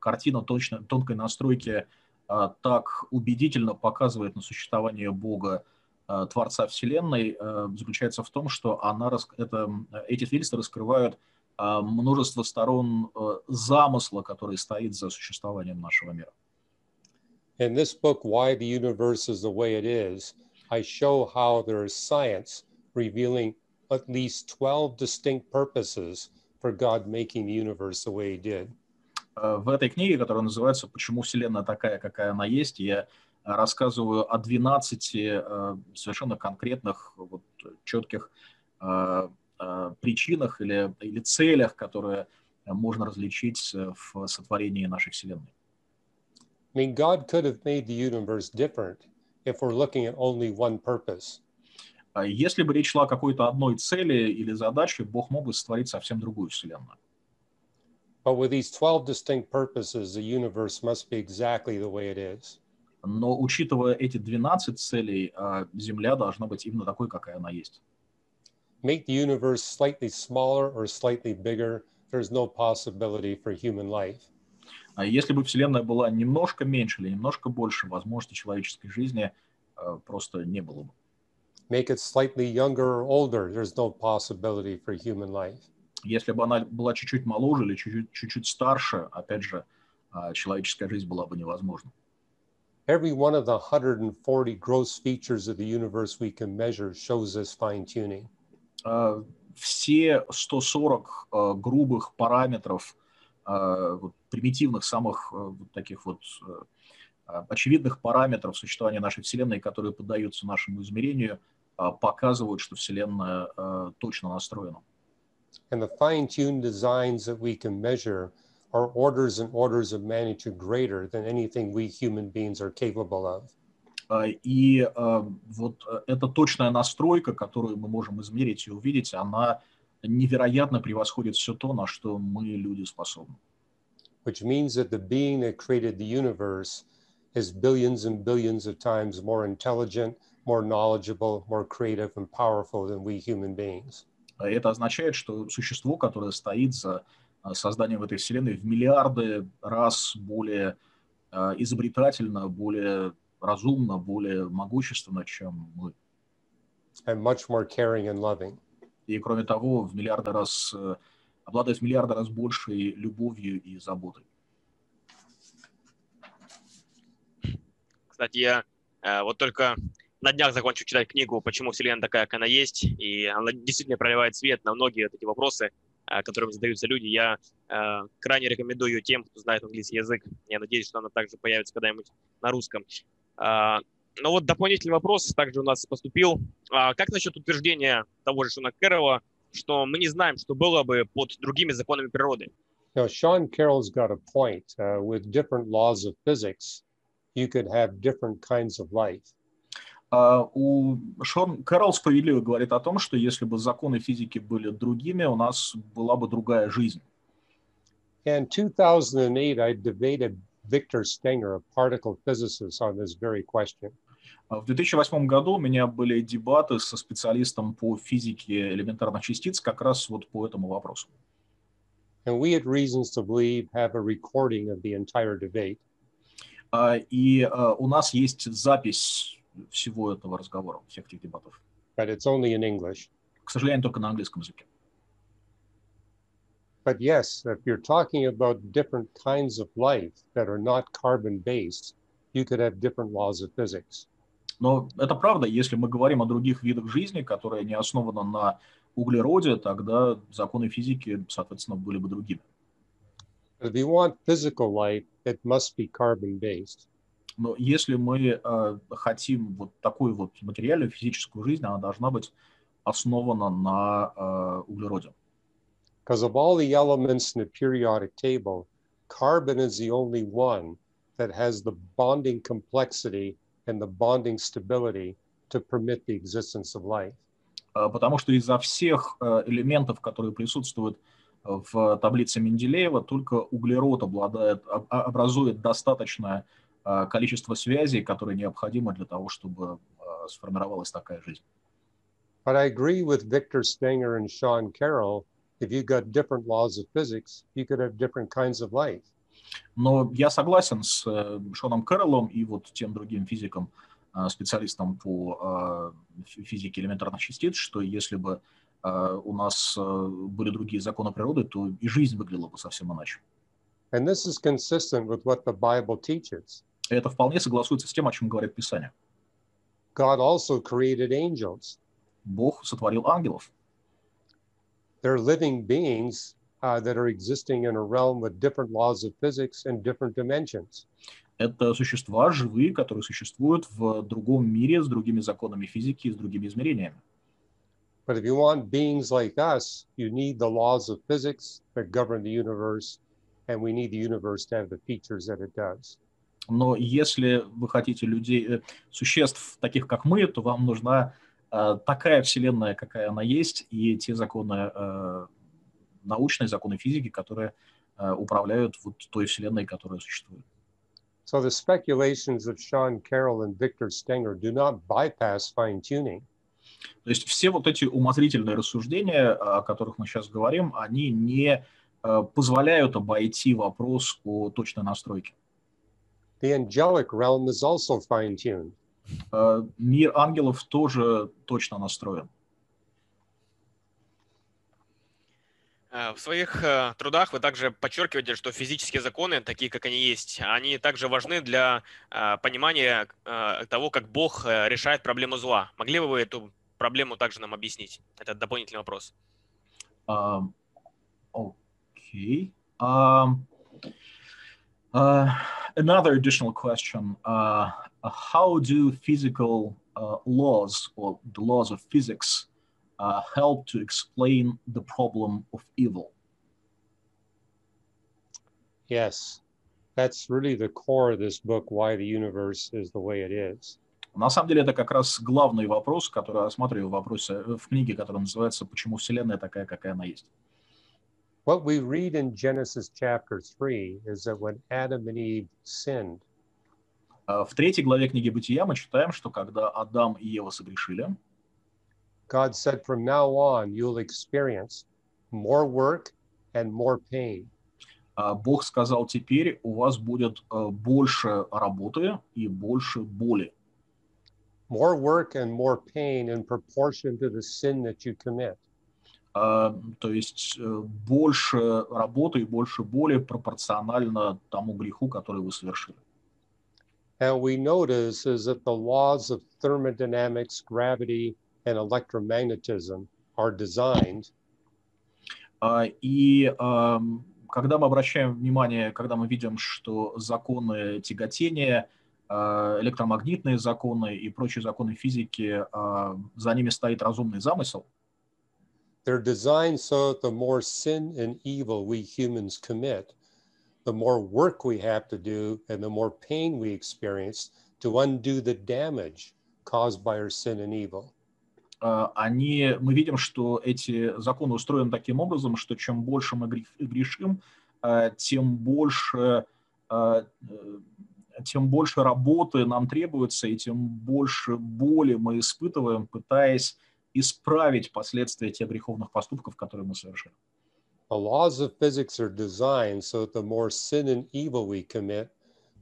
картина точно тонкой настройки так убедительно показывает на существование Бога Творца Вселенной заключается в том, что она, это, эти свидетельства раскрывают множество сторон замысла, который стоит за существованием нашего мира. In this book, Why the Universe Is the Way It Is, I show how there is science revealing at least twelve distinct purposes for God making the universe the way He did. В этой книге, которая называется «Почему Вселенная такая, какая она есть», я рассказываю о двенадцати совершенно конкретных, вот, четких причинах или, или целях, которые можно различить в сотворении нашей Вселенной. I mean, God could have made the universe different if we're looking at only one purpose. Если бы речь шла о какой-то одной цели или задаче, Бог мог бы сотворить совсем другую Вселенную. But with these twelve distinct purposes, the universe must be exactly the way it is. Но учитывая эти двенадцать целей, Земля должна быть именно такой, какая она есть. Make the universe slightly smaller or slightly bigger, there's no possibility for human life. Если бы Вселенная была немножко меньше или немножко больше, возможности человеческой жизни просто не было бы. Make it slightly younger or older, there's no possibility for human life. Если бы она была чуть-чуть моложе или чуть-чуть старше, опять же, человеческая жизнь была бы невозможна. Every one of the one hundred forty gross features of the universe we can measure shows this fine-tuning. Uh, все сто сорок uh, грубых параметров, uh, вот, примитивных, самых uh, таких вот uh, очевидных параметров существования нашей Вселенной, которые поддаются нашему измерению, uh, показывают, что Вселенная uh, точно настроена. And the fine-tuned designs that we can measure are orders and orders of magnitude greater than anything we human beings are capable of. И вот эта точная настройка, которую мы можем измерить и увидеть, она невероятно превосходит все то, на что мы, люди, способны. Which means that the being that created the universe is billions and billions of times more intelligent, more knowledgeable, more creative and powerful than we human beings. Это означает, что существо, которое стоит за созданием этой Вселенной, в миллиарды раз более изобретательно, более разумно, более могущественно, чем мы. And much more caring and loving. И, кроме того, в миллиарды раз, обладает в миллиарды раз большей любовью и заботой. Кстати, я вот только на днях закончу читать книгу «Почему Вселенная такая, как она есть», и она действительно проливает свет на многие вот эти вопросы, которым задаются люди. Я э, крайне рекомендую ее тем, кто знает английский язык. Я надеюсь, что она также появится когда-нибудь на русском. А, но вот дополнительный вопрос также у нас поступил. А, как насчет утверждения того же Шона Кэрролла, что мы не знаем, что было бы под другими законами природы? Now, Sean Carroll's got a point. Uh, with different laws of physics, you could have different kinds of life. Uh, у Шон Кэрролл справедливо говорит о том, что если бы законы физики были другими, у нас была бы другая жизнь. In two thousand eight, I debated Victor Stenger, a particle physicist, on this very question. Uh, в две тысячи восьмом году у меня были дебаты со специалистом по физике элементарных частиц как раз вот по этому вопросу. And we at Reasons to Believe have a recording of the entire debate. Uh, и uh, у нас есть запись всего этого разговора, всех этих дебатов. But it's only in English. К сожалению, только на английском языке. But yes, if you're talking about different kinds of life that are not carbon-based, you could have different laws of physics. Но это правда, если мы говорим о других видах жизни, которые не основаны на углероде, тогда законы физики, соответственно, были бы другими. But if you want physical life, it must be carbon-based. Но если мы э, хотим вот такую вот материальную физическую жизнь, она должна быть основана на э, углероде. Because of all the elements in the periodic table, carbon is the only one that has the bonding complexity and the bonding stability to permit the existence of life. Потому что изо всех элементов, которые присутствуют в таблице Менделеева, только углерод обладает, образует достаточное количество связей, которые необходимо для того, чтобы сформировалась такая жизнь. But I agree with Victor Stenger and Sean Carroll. If you got different laws of physics, you could have different kinds of life. Но я согласен с Шоном Кэрроллом и вот тем другим физиком, специалистам по физике элементарных частиц, что если бы у нас были другие законы природы, то и жизнь выглядела бы совсем иначе. And this is consistent with what the Bible teaches. Это вполне согласуется с тем, о чем говорит Писание. God also created angels. Бог сотворил ангелов. They're living beings uh, that are existing in a realm with different laws of physics and different dimensions. Это существа живые, которые существуют в другом мире с другими законами физики и с другими измерениями. But if you want beings like us, you need the laws of physics that govern the universe, and we need the universe to have the features that it does. Но если вы хотите людей, существ таких как мы, то вам нужна э, такая вселенная, какая она есть, и те законы, э, научные законы физики, которые э, управляют вот той вселенной, которая существует. So the speculations of Sean Carroll and Victor Stenger do not bypass fine-tuning. То есть все вот эти умозрительные рассуждения, о которых мы сейчас говорим, они не э, позволяют обойти вопрос о точной настройке. The angelic realm is also fine-tuned. Uh, мир ангелов тоже точно настроен. В своих трудах вы также подчеркиваете, что физические законы, такие как они есть, они также важны для понимания того, как Бог решает проблему зла. Могли бы вы эту проблему также нам объяснить? Это дополнительный вопрос. Um, okay. um, uh, another additional question. Uh, how do physical uh, laws or the laws of physics Uh, help to explain the problem of evil? Yes, that's really the core of this book, Why the Universe Is the Way It Is. На самом деле это как раз главный вопрос, который рассматриваю в вопросе в книге, которая называется «Почему Вселенная такая, какая она есть?». What we read in Genesis chapter three is that when Adam and Eve sinned. Uh, в третьей главе книги Бытия мы читаем, что когда Адам и Ева согрешили, God said, from now on, you'll experience more work and more pain. Бог сказал, теперь у вас будет больше работы и больше боли. More work and more pain in proportion to the sin that you commit. То есть больше работы и больше боли пропорционально тому греху, который вы совершили. And we notice is that the laws of thermodynamics, gravity, and electromagnetism are designed. Uh, и uh, когда мы обращаем внимание, когда мы видим, что законы тяготения, uh, электромагнитные законы и прочие законы физики, uh, за ними стоит разумный замысел. They're designed so that the more sin and evil we humans commit, the more work we have to do and the more pain we experience to undo the damage caused by our sin and evil. Они, мы видим, что эти законы устроены таким образом, что чем больше мы грешим, тем больше, тем больше работы нам требуется, и тем больше боли мы испытываем, пытаясь исправить последствия тех греховных поступков, которые мы совершили. The laws of physics are designed so that the more sin and evil we commit,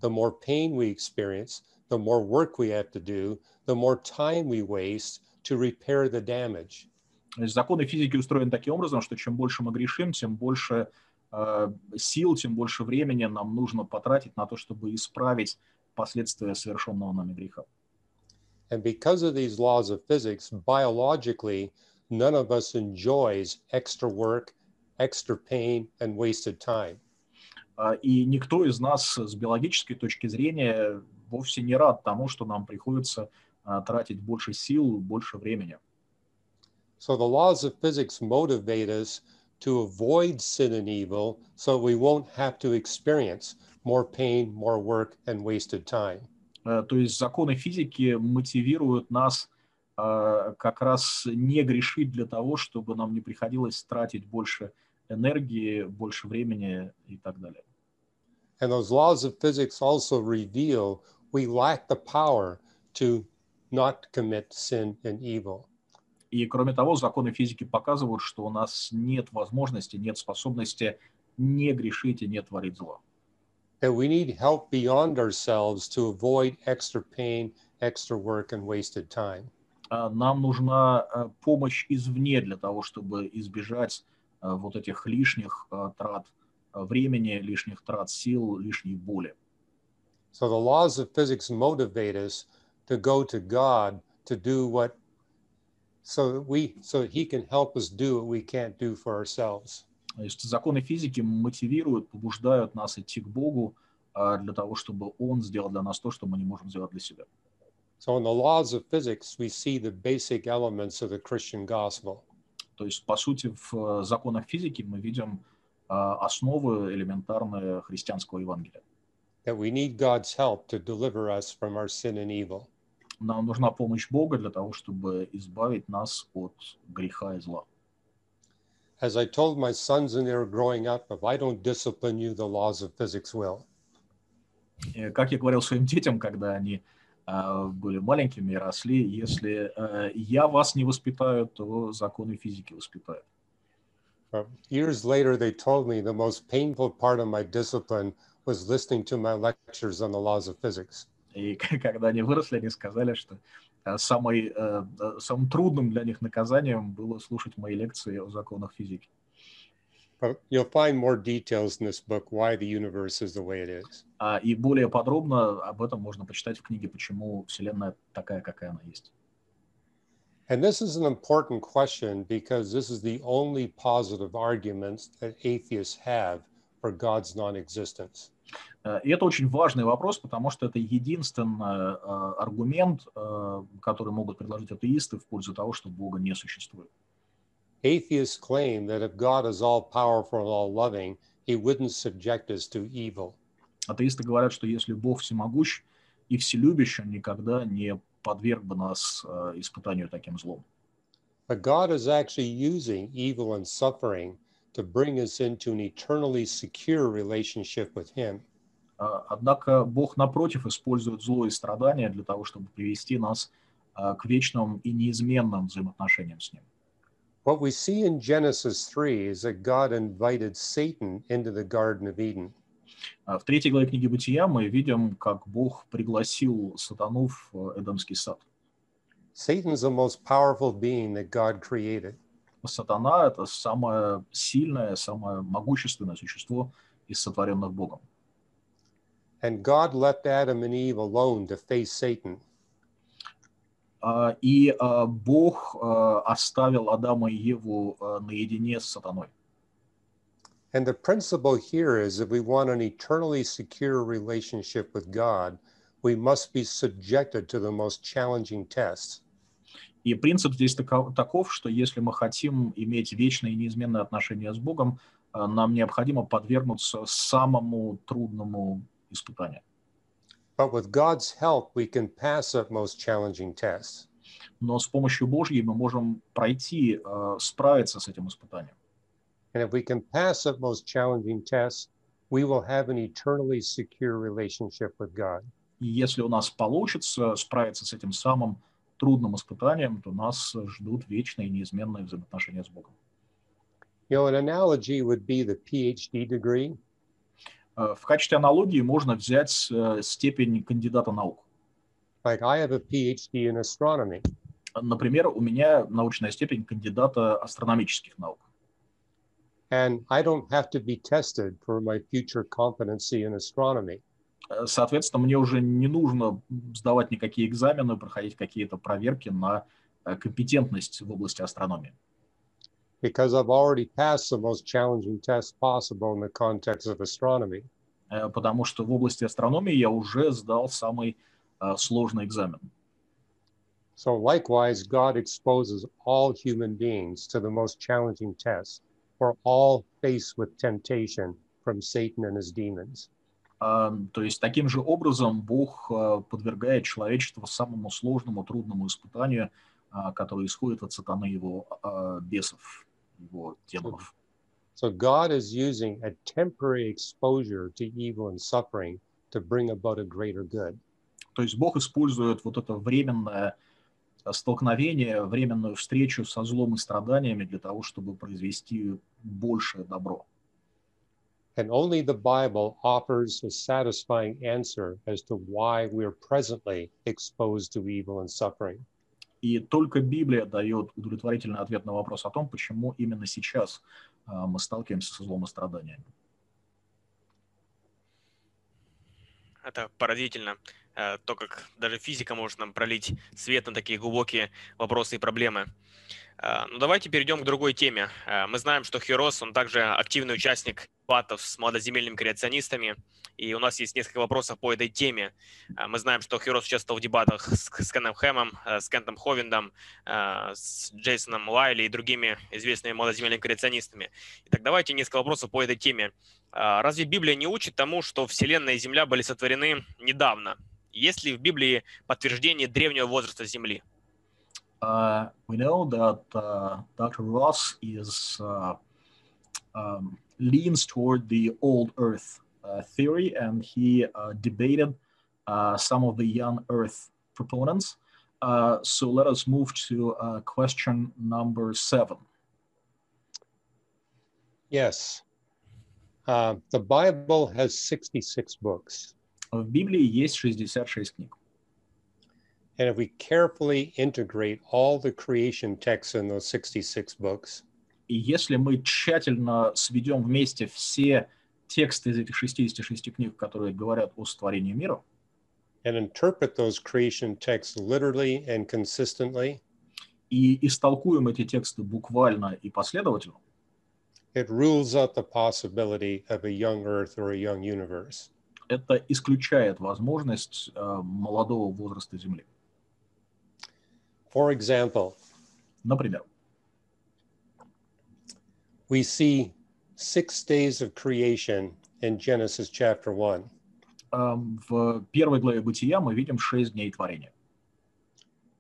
the more pain we experience, the more work we have to do, the more time we waste to repair the damage. Законы физики устроены таким образом, что чем больше мы грешим, тем больше э, сил, тем больше времени нам нужно потратить на то, чтобы исправить последствия совершенного нами греха. And because of these laws of physics, biologically, none of us enjoys extra work, extra pain, and wasted time. И никто из нас с биологической точки зрения вовсе не рад тому, что нам приходится тратить больше сил, больше времени. So the laws of physics motivate us to avoid sin and evil, so we won't have to experience more pain, more work, and wasted time. Uh, то есть законы физики мотивируют нас uh, как раз не грешить для того, чтобы нам не приходилось тратить больше энергии, больше времени и так далее. And those laws of physics also reveal we lack the power to not commit sin and evil. И кроме того, законы физики показывают, что у нас нет возможности, нет способности не грешить и не творить зло. That we need help beyond ourselves to avoid extra pain extra work and wasted time. Нам нужна помощь извне для того, чтобы избежать вот этих лишних трат времени, лишних трат сил, лишней боли. So the laws of physics motivate us to go to God to do what, so that we, so that He can help us do what we can't do for ourselves. То есть законы физики мотивируют, побуждают нас идти к Богу для того, чтобы Он сделал для нас то, что мы не можем сделать для себя. So in the laws of physics, we see the basic elements of the Christian gospel. То есть, по сути, в законах физики мы видим основы элементарные христианского Евангелия. That we need God's help to deliver us from our sin and evil. Нам нужна помощь Бога для того, чтобы избавить нас от греха и зла. As I told my sons when they were growing up, if I don't discipline you, the laws of physics will. Как я говорил своим детям, когда они были маленькими и росли, если я вас не воспитаю, то законы физики воспитают. Years later, they told me the most painful part of my discipline was listening to my lectures on the laws of physics. И когда они выросли, они сказали, что самый, самым трудным для них наказанием было слушать мои лекции о законах физики. You'll find more details in this book, Why the Universe Is the Way It Is. И более подробно об этом можно почитать в книге «Почему Вселенная такая, какая она есть». And this is an important question because this is the only positive arguments that atheists have for God's non-existence. И это очень важный вопрос, потому что это единственный аргумент, который могут предложить атеисты в пользу того, что Бога не существует. Atheists claim that if God is all-powerful and all-loving, He wouldn't subject us to evil. Атеисты говорят, что если Бог всемогущ и вселюбящ, Он никогда не подверг бы нас испытанию таким злом. But God is actually using evil and suffering to bring us into an eternally secure relationship with Him. Однако Бог, напротив, использует зло и страдания для того, чтобы привести нас к вечным и неизменным взаимоотношениям с Ним. What we see in Genesis three is that God invited Satan into the Garden of Eden. В третьей главе книги Бытия мы видим, как Бог пригласил Сатану в Эдемский сад. Satan's the most powerful being that God created. Сатана — это самое сильное, самое могущественное существо из сотворенных Богом. And God left Adam and Eve alone to face Satan. И Бог оставил Адама и Еву наедине с Сатаной. And the principle here is that we want an eternally secure relationship with God, we must be subjected to the most challenging tests. И принцип здесь таков, таков, что если мы хотим иметь вечные и неизменные отношения с Богом, нам необходимо подвергнуться самому трудному испытанию. But with God's help, we can pass the most challenging tests. Но с помощью Божьей мы можем пройти, справиться с этим испытанием. And if we can pass the most challenging tests, we will have an eternally secure relationship with God. И если у нас получится справиться с этим самым трудным испытанием, то нас ждут вечные и неизменные взаимоотношения с Богом. You know, an analogy would be the PhD degree. В качестве аналогии можно взять степень кандидата наук. Like I have a PhD in astronomy. Например, у меня научная степень кандидата астрономических наук. And I don't have to be tested for my future competency in astronomy. Соответственно, мне уже не нужно сдавать никакие экзамены, проходить какие-то проверки на компетентность в области астрономии. Because I've already passed the most challenging test possible in the context of astronomy. Потому что в области астрономии я уже сдал самый сложный экзамен. So likewise, God exposes all human beings to the most challenging tests, for all faced with temptation from Satan and his demons. То есть таким же образом Бог подвергает человечество самому сложному, трудному испытанию, которое исходит от сатаны его бесов. So God is using a temporary exposure to evil and suffering to bring about a greater good. То есть Бог использует вот это временное столкновение, временную встречу со злом и страданиями для того, чтобы произвести большее добро. and only the Bible offers a satisfying answer as to why we're presently exposed to evil and suffering. И только Библия дает удовлетворительный ответ на вопрос о том, почему именно сейчас мы сталкиваемся со злом и страданиями. Это поразительно, то, как даже физика может нам пролить свет на такие глубокие вопросы и проблемы. Ну, давайте перейдем к другой теме. Мы знаем, что Хью Росс, он также активный участник дебатов с младоземельными креационистами, и у нас есть несколько вопросов по этой теме. Мы знаем, что Хью Росс участвовал в дебатах с Кеном Хэмом, с Кентом Ховиндом, с Джейсоном Лайли и другими известными младоземельными креационистами. Итак, давайте несколько вопросов по этой теме. Разве Библия не учит тому, что Вселенная и Земля были сотворены недавно? Есть ли в Библии подтверждение древнего возраста Земли? Uh, we know that uh, Doctor Ross is uh, um, leans toward the old Earth uh, theory, and he uh, debated uh, some of the young Earth proponents. Uh, so let us move to uh, question number seven. Yes, uh, the Bible has sixty-six books. В Библии есть шестьдесят шесть книг. And if we carefully integrate all the creation texts in those sixty-six books, и если мы тщательно сведем вместе все тексты из этих шестидесяти шести книг, которые говорят о сотворении мира, and interpret those creation texts literally and consistently, и истолкуем эти тексты буквально и последовательно, it rules out the possibility of a young Earth or a young universe. Это исключает возможность uh, молодого возраста Земли. For example, например, we see six days of creation in Genesis chapter one. Um, в первой главе Бытия мы видим шесть дней творения.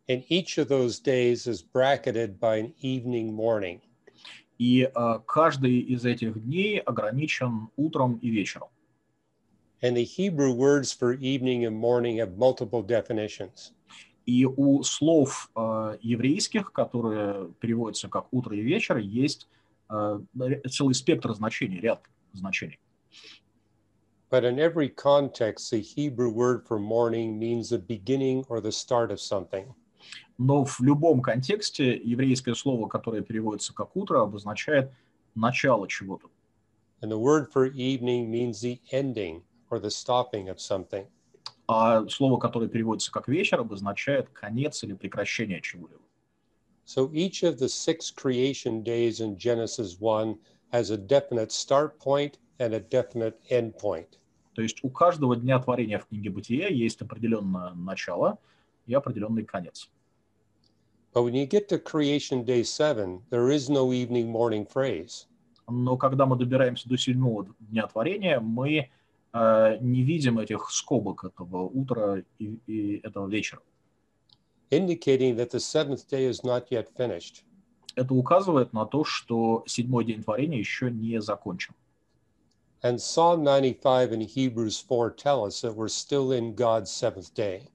And each of those days is bracketed by an evening morning. И uh, каждый из этих дней ограничен утром и вечером. And the Hebrew words for evening and morning have multiple definitions. И у слов uh, еврейских, которые переводятся как утро и вечер, есть uh, целый спектр значений, ряд значений. But in every context, the Hebrew word for morning means the beginning or the start of something. Но в любом контексте еврейское слово, которое переводится как утро, обозначает начало чего-то. And the word for evening means the ending or the stopping of something. А слово, которое переводится как вечер, обозначает конец или прекращение чего-либо. So each of the six creation days in Genesis one has a definite start point and a definite end point. То есть у каждого дня творения в книге Бытия есть определенное начало и определенный конец. But when you get to creation day seven, there is no evening morning phrase. Но когда мы добираемся до седьмого дня творения, мы Uh, не видим этих скобок этого утра и, и этого вечера. Indicating that the seventh day is not yet finished. Это указывает на то, что седьмой день творения еще не закончен. And Psalm ninety-five and Hebrews four tell us that we're still in God's seventh day.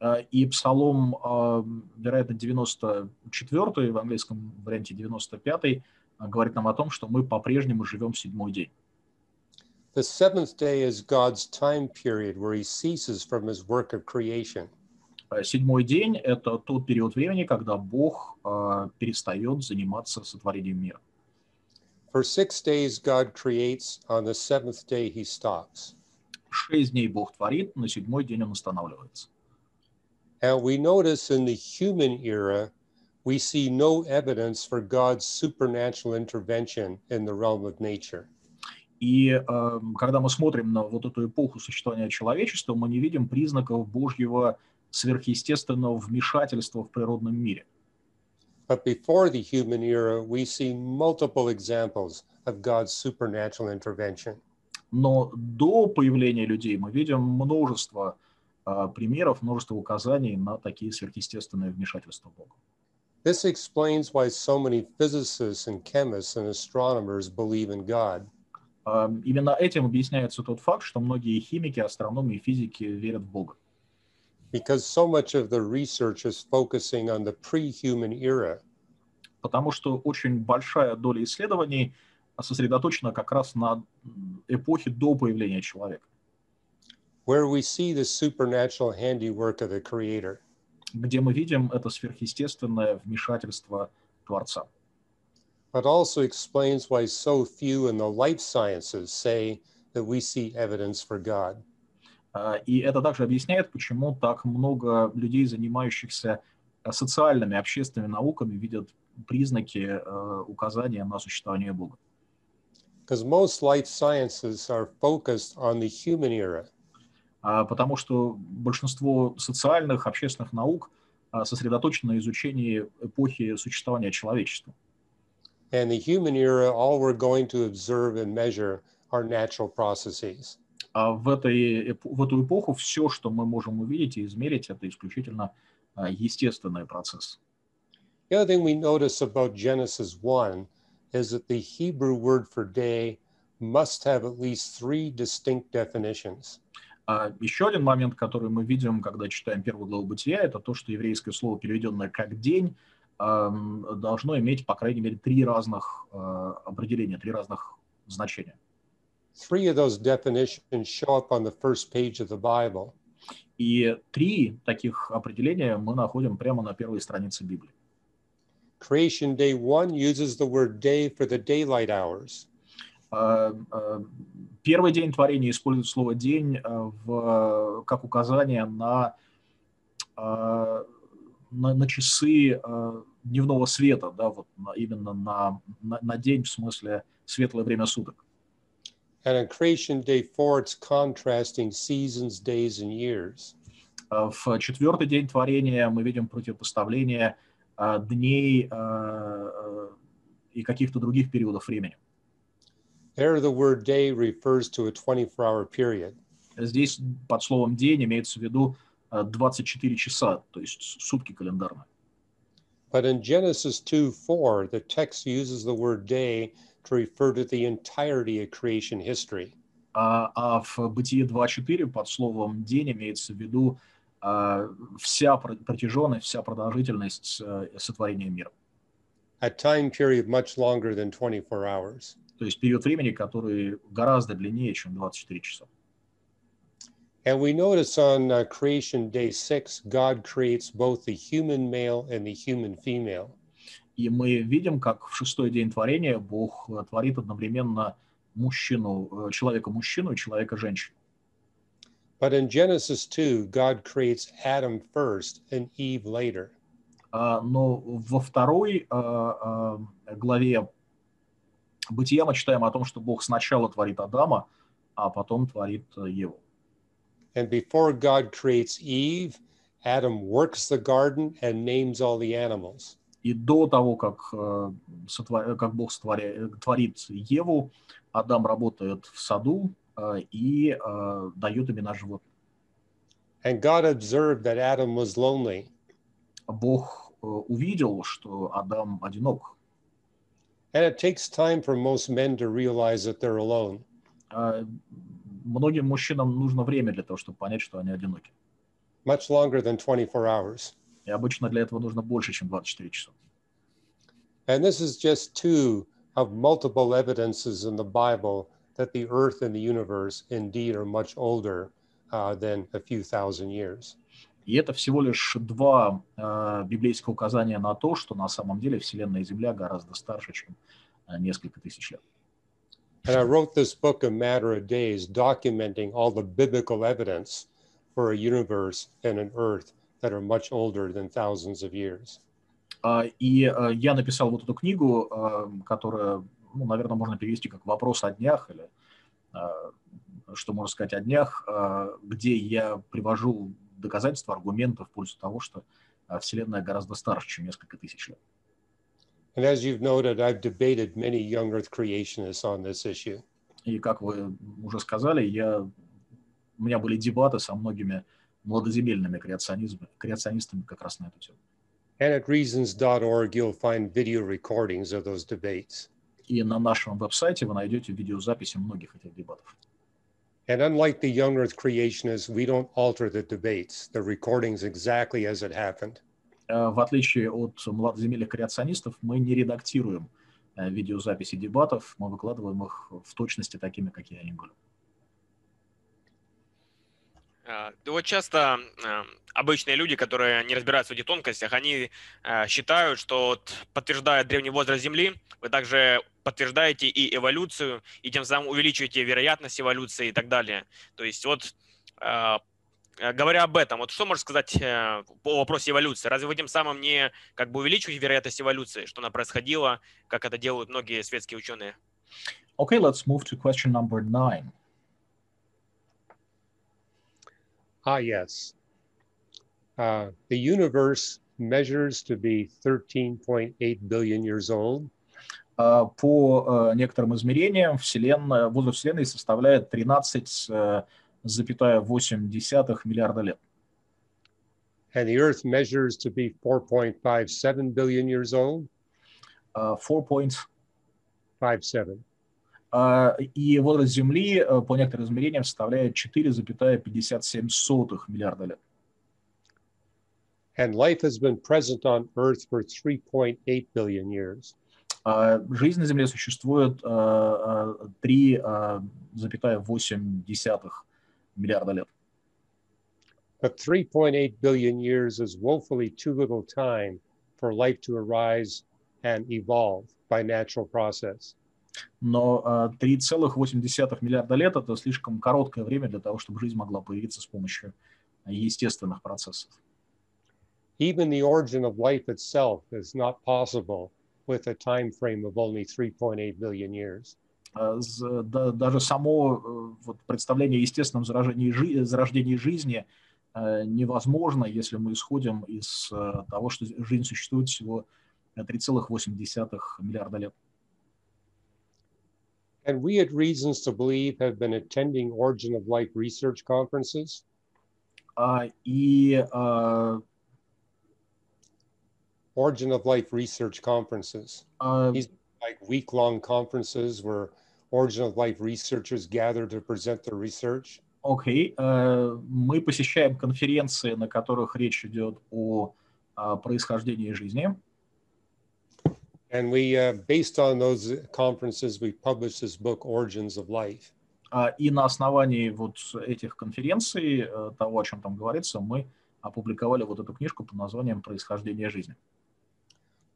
Uh, и Псалом, uh, вероятно, девяносто четвёртый, в английском варианте девяносто пятый, uh, говорит нам о том, что мы по-прежнему живем седьмой день. The seventh day is God's time period where he ceases from his work of creation. Седьмой день – это тот период времени, когда Бог uh, перестает заниматься сотворением мира. For six days God creates, on the seventh day he stops. Шесть дней Бог творит, на седьмой день он останавливается. And we notice in the human era, we see no evidence for God's supernatural intervention in the realm of nature. И э, когда мы смотрим на вот эту эпоху существования человечества, мы не видим признаков Божьего сверхъестественного вмешательства в природном мире. But before the human era, we see multiple examples of God's supernatural intervention. Но до появления людей мы видим множество э, примеров, множество указаний на такие сверхъестественные вмешательства Бога. This explains why so many physicists and chemists and astronomers believe in God. Uh, именно этим объясняется тот факт, что многие химики, астрономы и физики верят в Бога. Потому что очень большая доля исследований сосредоточена как раз на эпохе до появления человека. Where we see the supernatural handiwork of the Creator. Где мы видим это сверхъестественное вмешательство Творца. But also explains why so few in the life sciences say that we see evidence for God. И это также объясняет, почему так много людей, занимающихся социальными, общественными науками, видят признаки указания на существование Бога. Because most life sciences are focused on the human era. Потому что большинство социальных, общественных наук сосредоточено на изучении эпохи существования человечества. And the human era, all we're going to observe and measure are natural processes. А в, этой, в эту эпоху все, что мы можем увидеть и измерить, это исключительно естественный процесс. The other thing we notice about Genesis one is that the Hebrew word for day must have at least three distinct definitions. Uh, еще один момент, который мы видим, когда читаем первую главу Бытия, это то, что еврейское слово, переведенное как день, uh, должно иметь, по крайней мере, три разных uh, определения, три разных значения. Three of those definitions show up on the first page of the Bible. И три таких определения мы находим прямо на первой странице Библии. Creation Day one uses the word day for the daylight hours. Uh, uh, первый день творения использует слово день uh, в, как указание на, uh, на, на часы uh, дневного света, да, вот на, именно на, на, на день в смысле светлое время суток. And on Creation Day four, it's contrasting seasons, days, and years. В четвертый день творения мы видим противопоставление uh, дней uh, и каких-то других периодов времени. There, the word day refers to a twenty-four hour period. Здесь под словом день имеется в виду двадцать четыре часа, то есть сутки календарные. But in Genesis two four, the text uses the word day to refer to the entirety of creation history. А, а в Бытие два четыре под словом день имеется в виду а, вся протяженность, вся продолжительность а, сотворения мира. A time period much longer than twenty-four hours. То есть период времени, который гораздо длиннее, чем двадцать четыре часа. And we notice on uh, creation day six, God creates both the human male and the human female. И мы видим, как в шестой день творения Бог творит одновременно мужчину, человека-мужчину и человека-женщину. But in Genesis two, God creates Adam first and Eve later. Uh, но во второй uh, uh, главе Бытия мы читаем о том, что Бог сначала творит Адама, а потом творит Еву. And before God creates Eve, Adam works the garden and names all the animals. И до того, как, как Бог творит Еву, Адам работает в саду и дает имена животным. And God observed that Adam was lonely. Бог увидел, что Адам одинок. And it takes time for most men to realize that they're alone. Многим мужчинам нужно время для того, чтобы понять, что они одиноки. Much longer than twenty-four hours. И обычно для этого нужно больше, чем двадцать четыре часа. And this is just two of multiple evidences in the Bible that the earth and the universe indeed are much older uh, than a few thousand years. И это всего лишь два uh, библейских указания на то, что на самом деле Вселенная и Земля гораздо старше, чем uh, несколько тысяч лет. And I wrote this book A Matter of Days, documenting all the biblical evidence for a universe and an earth that are much older than thousands of years. Uh, и uh, я написал вот эту книгу, uh, которая, ну, наверное, можно перевести как «Вопрос о днях», или uh, что можно сказать о днях, uh, где я привожу доказательства, аргументы в пользу того, что uh, Вселенная гораздо старше, чем несколько тысяч лет. And as you've noted, I've debated many young Earth creationists on this issue. И как вы уже сказали, я, у меня были дебаты со многими молодоземельными креационистами как раз на эту тему. And at reasons dot org you'll find video recordings of those debates. И на нашем веб-сайте вы найдете видеозаписи многих этих дебатов. And unlike the young Earth creationists, we don't alter the debates, the recordings exactly as it happened. В отличие от младоземельных креационистов, мы не редактируем видеозаписи дебатов, мы выкладываем их в точности такими, какие они были. Вот часто обычные люди, которые не разбираются в этих тонкостях, они считают, что подтверждая древний возраст Земли, вы также подтверждаете и эволюцию, и тем самым увеличиваете вероятность эволюции и так далее. То есть вот говоря об этом, вот что можно сказать по вопросу эволюции? Разве вы тем самым не как бы увеличиваете вероятность эволюции, что она происходила, как это делают многие светские ученые? Okay, let's move to question number nine. Ah, yes. Uh, the universe measures to be thirteen point eight billion years old. Uh, по uh, некоторым измерениям Вселенная, возраст Вселенной составляет тринадцать целых восемь десятых миллиарда лет. And the Earth measures to be four point five seven billion years old. Uh, four point five seven. Uh, и возраст Земли uh, по некоторым измерениям составляет четыре целых пятьдесят семь сотых миллиарда лет. And life has been present on Earth for three point eight billion years. Uh, жизнь на Земле существует uh, три целых восемь десятых миллиарда лет. But three point eight billion years is woefully too little time for life to arise and evolve by natural process. Но три целых восемь десятых миллиарда лет – это слишком короткое время для того, чтобы жизнь могла появиться с помощью естественных процессов. Even the origin of life itself is not possible with a time frame of only three point eight billion years. Даже само вот, представление о естественном зарождении, зарождении жизни невозможно, если мы исходим из того, что жизнь существует всего три целых восемь десятых миллиарда лет. And we at Reasons to Believe have been attending Origin of Life research conferences. Uh, и, uh, Origin of Life research conferences. Uh, These are like week-long conferences where Origin of Life researchers gather to present their research. Okay. Uh, мы посещаем конференции, на которых речь идет о uh, происхождении жизни. And we, uh, based on those conferences, we published this book, Origins of Life. И на основании вот этих конференций, того, о чем там говорится, мы опубликовали вот эту книжку под названием «Происхождение жизни».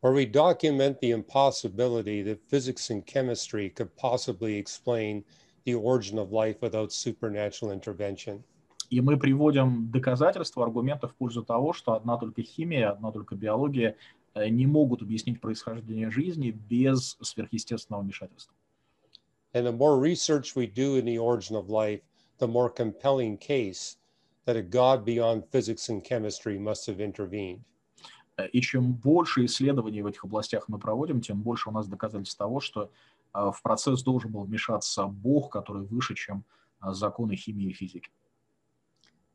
Where we document the impossibility that physics and chemistry could possibly explain the origin of life without supernatural intervention. И мы приводим доказательства, аргументы в пользу того, что одна только химия, одна только биология не могут объяснить происхождение жизни без сверхъестественного вмешательства. And the more research we do in the origin of life, the more compelling case that a God beyond physics and chemistry must have intervened. И чем больше исследований в этих областях мы проводим, тем больше у нас доказательств того, что в процесс должен был вмешаться Бог, который выше, чем законы химии и физики.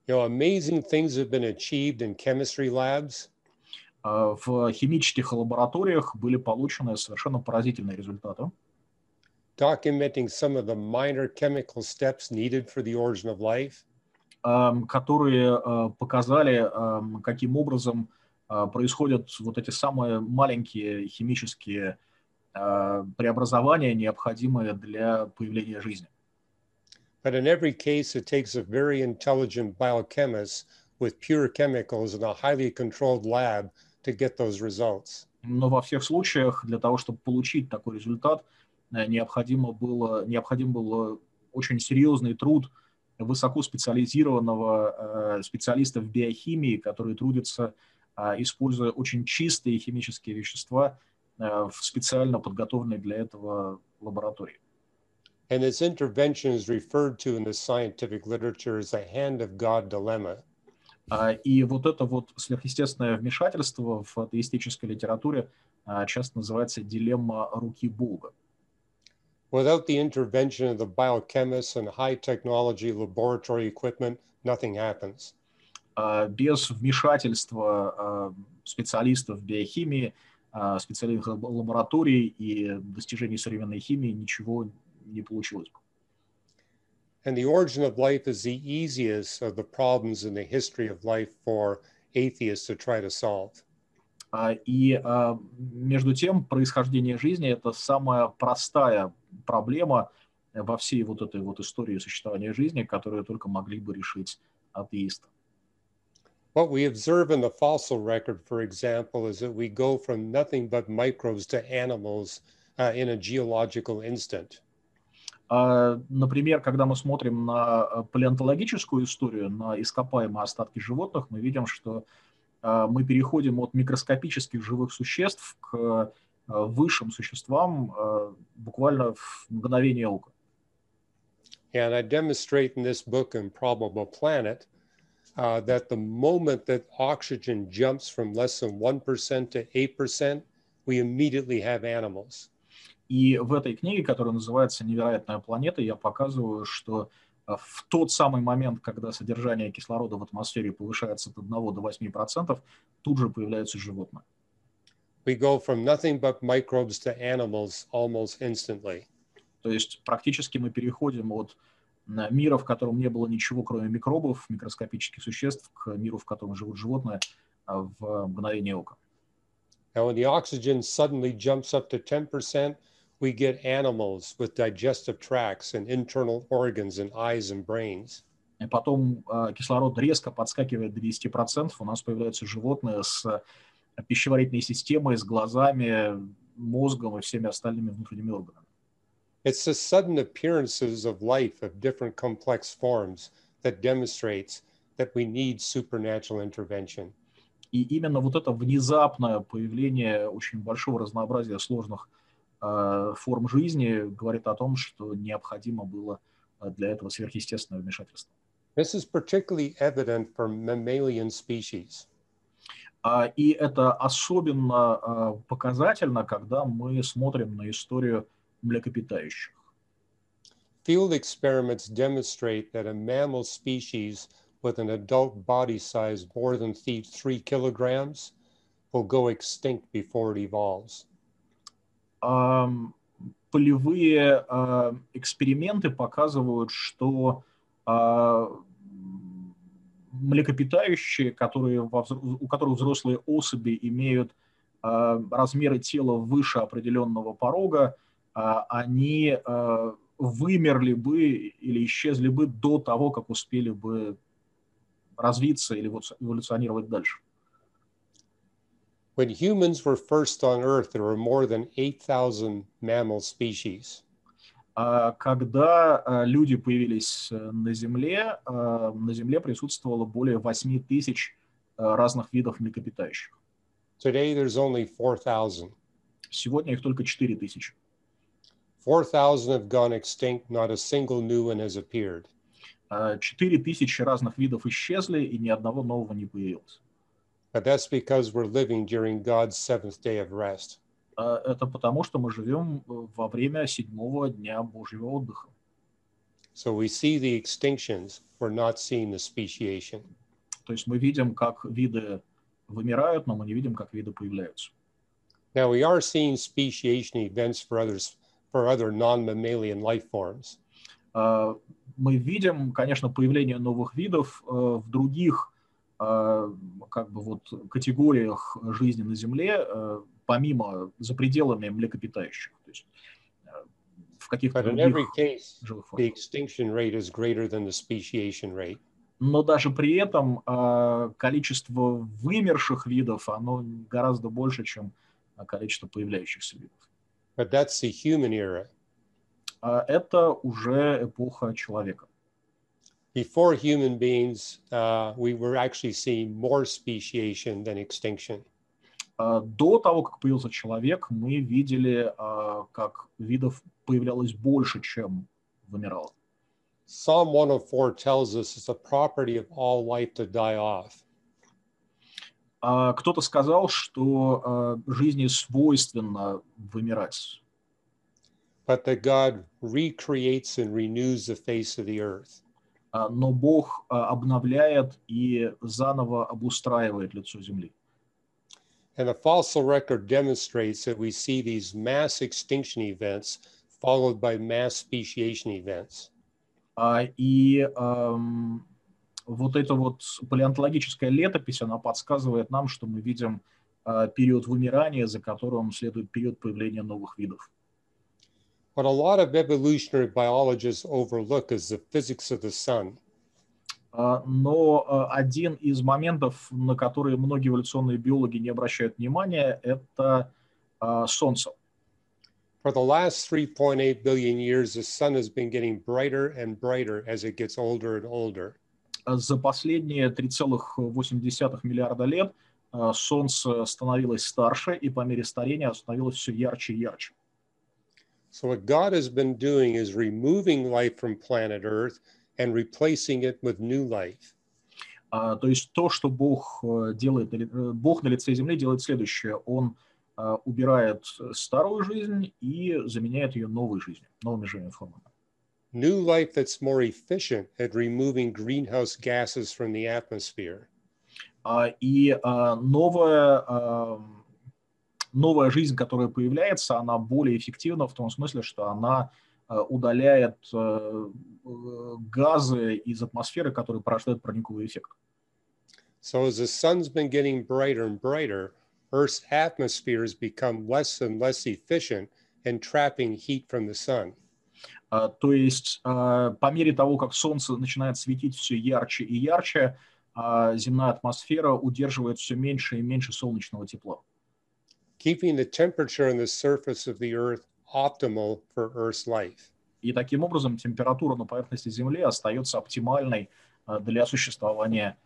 You know, amazing things have been achieved in chemistry labs. В химических лабораториях были получены совершенно поразительные результаты. Documenting some of the minor chemical steps needed for the origin of life. Которые показали, каким образом происходят вот эти самые маленькие химические преобразования, необходимые для появления жизни. But in every case, it takes a very intelligent biochemist with pure chemicals in a highly controlled lab to get those results. Но во всех случаях для того, чтобы получить такой результат, необходимо было, необходим был очень серьезный труд высокоспециализированного специалиста в биохимии, который трудится, используя очень чистые химические вещества в специально подготовленной для этого лаборатории. And this intervention is referred to in the scientific literature as the hand of God dilemma. Uh, и вот это вот сверхъестественное вмешательство в атеистической литературе uh, часто называется дилемма руки Бога. Without the intervention of the biochemists and high technology laboratory equipment, nothing happens. Uh, без вмешательства uh, специалистов биохимии, uh, специалистов лабораторий и достижений современной химии ничего не получилось бы. And the origin of life is the easiest of the problems in the history of life for atheists to try to solve. И между тем происхождение жизни – это самая простая проблема во всей вот этой вот истории существования жизни, которую только могли бы решить атеисты. What we observe in the fossil record, for example, is that we go from nothing but microbes to animals uh, in a geological instant. Uh, например, когда мы смотрим на палеонтологическую историю, на ископаемые остатки животных, мы видим, что uh, мы переходим от микроскопических живых существ к uh, высшим существам uh, буквально в мгновение ока. And I demonstrate in this book, Improbable Planet, Uh, that the moment that oxygen jumps from less than one percent to eight percent, we immediately have animals. И в этой книге, которая называется «Невероятная планета», я показываю, что в тот самый момент, когда содержание кислорода в атмосфере повышается от одного до восьми процентов, тут же появляются животные. We go from nothing but microbes to animals almost instantly. То есть практически мы переходим от мира, в котором не было ничего, кроме микробов, микроскопических существ, к миру, в котором живут животные, в мгновение ока. And when the oxygen suddenly jumps up to ten percent, we get animals with digestive tracts and internal organs and eyes and brains. И потом кислород резко подскакивает до десяти процентов, у нас появляются животные с пищеварительной системой, с глазами, мозгом и всеми остальными внутренними органами. It's the sudden appearances of life of different complex forms that demonstrates that we need supernatural intervention. И именно вот это внезапное появление очень большого разнообразия сложных э, форм жизни говорит о том, что необходимо было для этого сверхъестественное вмешательство. This is particularly evident for mammalian species. Uh, и это особенно uh, показательно, когда мы смотрим на историю млекопитающих. Field experiments demonstrate that a mammal species with an adult body size more than three kilograms will go extinct before it evolves. Um, полевые uh, эксперименты показывают, что uh, млекопитающие, которые во, у которых взрослые особи имеют uh, размеры тела выше определенного порога, они uh, вымерли бы или исчезли бы до того, как успели бы развиться или вот эволюционировать дальше. When humans were first on Earth, there were more than eight thousand mammal species. Uh, когда uh, люди появились на Земле, uh, на Земле присутствовало более восьми тысяч uh, разных видов млекопитающих. Today there's only four thousand. Сегодня их только четыре тысячи. four thousand have gone extinct, not a single new one has appeared. четыре тысячи разных видов исчезли, и ни одного нового не появилось. But that's because we're living during God's seventh day of rest. Это потому, что мы живем во время седьмого дня Божьего отдыха. So we see the extinctions, we're not seeing the speciation. То есть мы видим, как виды вымирают, но мы не видим, как виды появляются. Now we are seeing speciation events for others. For other non-mammalian life forms. Uh, мы видим, конечно, появление новых видов uh, в других uh, как бы вот категориях жизни на Земле, uh, помимо, за пределами млекопитающих. То есть, uh, в каких-то других живых формах. Но даже при этом uh, количество вымерших видов, оно гораздо больше, чем количество появляющихся видов. But that's the human era. Uh, это уже эпоха человека. Before human beings, uh, we were actually seeing more speciation than extinction. Uh, до того, как появился человек, мы видели, uh, как видов появлялось больше, чем вымирало. Psalm one oh four tells us it's the property of all life to die off. Uh, кто-то сказал, что uh, жизни свойственно вымирать. But that God recreates and renews the face of the earth. Uh, но Бог uh, обновляет и заново обустраивает лицо земли. And the fossil record demonstrates that we see these mass extinction events followed by mass speciation events. Uh, и um... Вот эта вот палеонтологическая летопись, она подсказывает нам, что мы видим период вымирания, за которым следует период появления новых видов. What a lot of evolutionary biologists overlook is the physics of the sun. Но один из моментов, на которые многие эволюционные биологи не обращают внимания, это Солнце. For the last three point eight billion years, the sun has been getting brighter and brighter as it gets older and older. За последние три целых восемь десятых миллиарда лет Солнце становилось старше, и по мере старения становилось все ярче и ярче. So what God has been doing is removing light from planet Earth and replacing it with new life. Uh, то есть то, что Бог делает, Бог на лице Земли делает следующее: Он uh, убирает старую жизнь и заменяет ее новой жизнью, новыми жизненными формами. New life that's more efficient at removing greenhouse gases from the atmosphere. Uh, и uh, новая uh, новая жизнь, которая появляется, она более эффективна в том смысле, что она удаляет газы из атмосферы, которые порождают парниковый эффект. So as the sun's been getting brighter and brighter, Earth's atmosphere has become less and less efficient in trapping heat from the sun. Uh, то есть uh, по мере того, как Солнце начинает светить все ярче и ярче, uh, земная атмосфера удерживает все меньше и меньше солнечного тепла. Keeping the temperature on the surface of the Earth optimal for Earth's life. И таким образом температура на поверхности Земли остается оптимальной для существования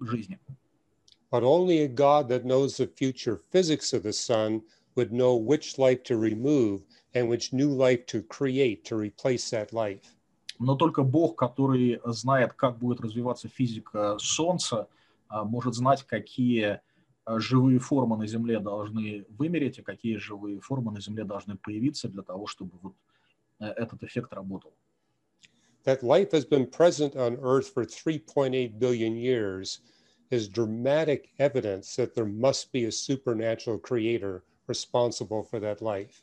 жизни. But only a God that knows the future physics of the sun would know which life to remove and which new life to create to replace that life. Но только Бог, который знает, как будет развиваться физика Солнца, может знать, какие живые формы на Земле должны вымереть, и какие живые формы на Земле должны появиться для того, чтобы вот этот эффект работал. That life has been present on Earth for three point eight billion years is dramatic evidence that there must be a supernatural creator responsible for that life.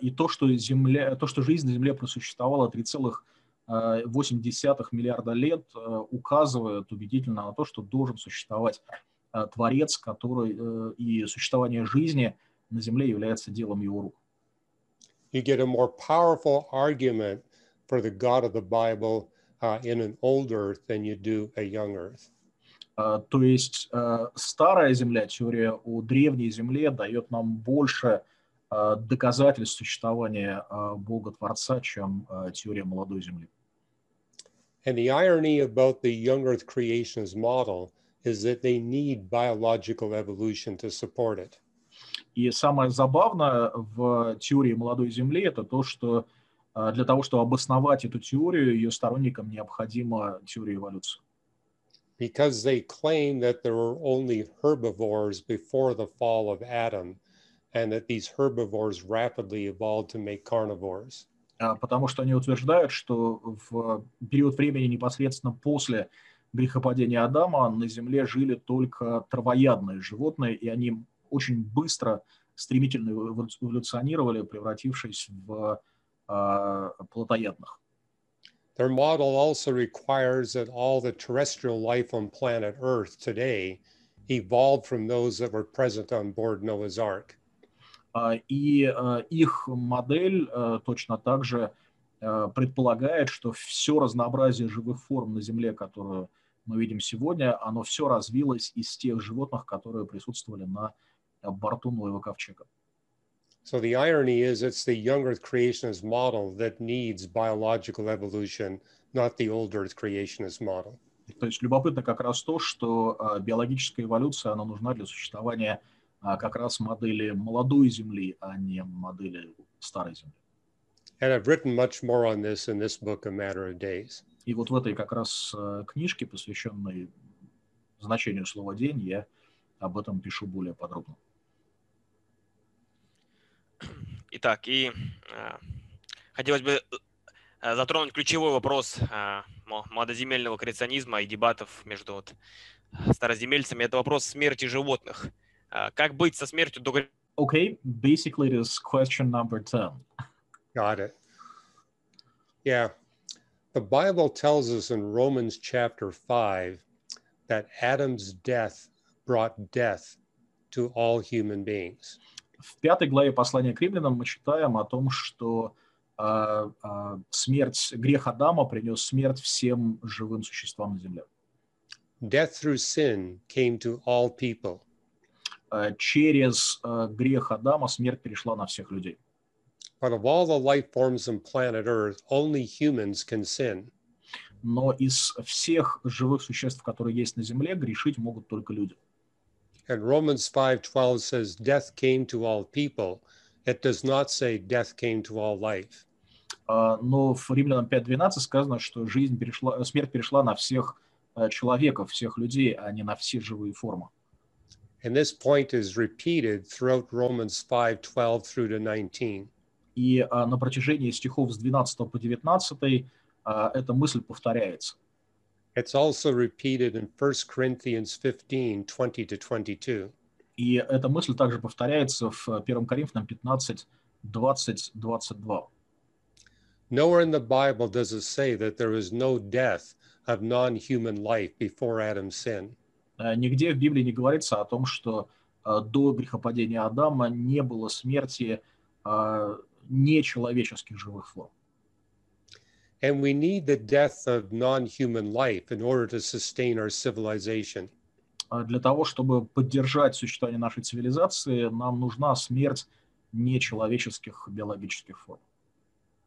И то, что Земля, то, что жизнь на Земле просуществовала три целых восемь десятых миллиарда лет, указывает убедительно на то, что должен существовать Творец, который и существование жизни на Земле является делом его рук. You get a more powerful argument for the God of the Bible uh, in an old Earth than you do a young Earth. Uh, то есть uh, старая Земля, теория о древней Земле, дает нам больше uh, доказательств существования uh, Бога-Творца, чем uh, теория молодой Земли. And the irony about the young Earth creationist model is that they need biological evolution to support it. И самое забавное в теории молодой Земли это то, что для того, чтобы обосновать эту теорию, ее сторонникам необходима теория эволюции. Because they claim that there were only herbivores before the fall of Adam, and that these herbivores rapidly evolved to make carnivores. Потому что они утверждают, что в период времени непосредственно после грехопадения Адама на Земле жили только травоядные животные, и они очень быстро, стремительно эволюционировали, превратившись в э, плотоядных. Their model also requires that all the terrestrial life on planet Earth today evolved from those that were present on board Noah's Ark. И их модель точно так же предполагает, что все разнообразие живых форм на Земле, которую мы видим сегодня, оно все развилось из тех животных, которые присутствовали на борту Ноева ковчега. So the irony is it's the young Earth creationist model that needs biological evolution, not the old Earth creationist model. То есть любопытно как раз то, что биологическая эволюция, она нужна для существования как раз модели молодой Земли, а не модели старой Земли. And I've written much more on this in this book, A Matter of Days. И вот в этой как раз книжке, посвященной значению слова «день», я об этом пишу более подробно. Итак, и э, хотелось бы затронуть ключевой вопрос э, младоземельного креационизма и дебатов между вот, староземельцами. Это вопрос смерти животных. Э, как быть со смертью до... Okay, basically it is question number ten. Got it. Yeah. The Bible tells us in Romans chapter five that Adam's death brought death to all human beings. В пятой главе послания к Римлянам мы читаем о том, что э, э, смерть, грех Адама принес смерть всем живым существам на земле. Death through sin came to all people. Э, через э, грех Адама смерть перешла на всех людей. But of all the life forms on planet Earth, only humans can sin. Но из всех живых существ, которые есть на земле, грешить могут только люди. And Romans five twelve says death came to all people. It does not say death came to all life. Uh, но в Римлянам пять двенадцать сказано, что жизнь перешла, смерть перешла на всех uh, человеков, всех людей, а не на все живые формы. And this point is repeated throughout Romans five twelve through to nineteen. И uh, на протяжении стихов с двенадцатого по девятнадцатый uh, эта мысль повторяется. It's also repeated in First Corinthians fifteen twenty to twenty-two. И эта мысль также повторяется в первом Коринфянам пятнадцать двадцать двадцать два. Nowhere in the Bible does it say that there is no death of non-human life before Adam's sin. Нигде в Библии не говорится о том, что до грехопадения Адама не было смерти нечеловеческих живых форм. And we need the death of non-human life in order to sustain our civilization. Для того, чтобы поддержать существование нашей цивилизации, нам нужна смерть нечеловеческих биологических форм.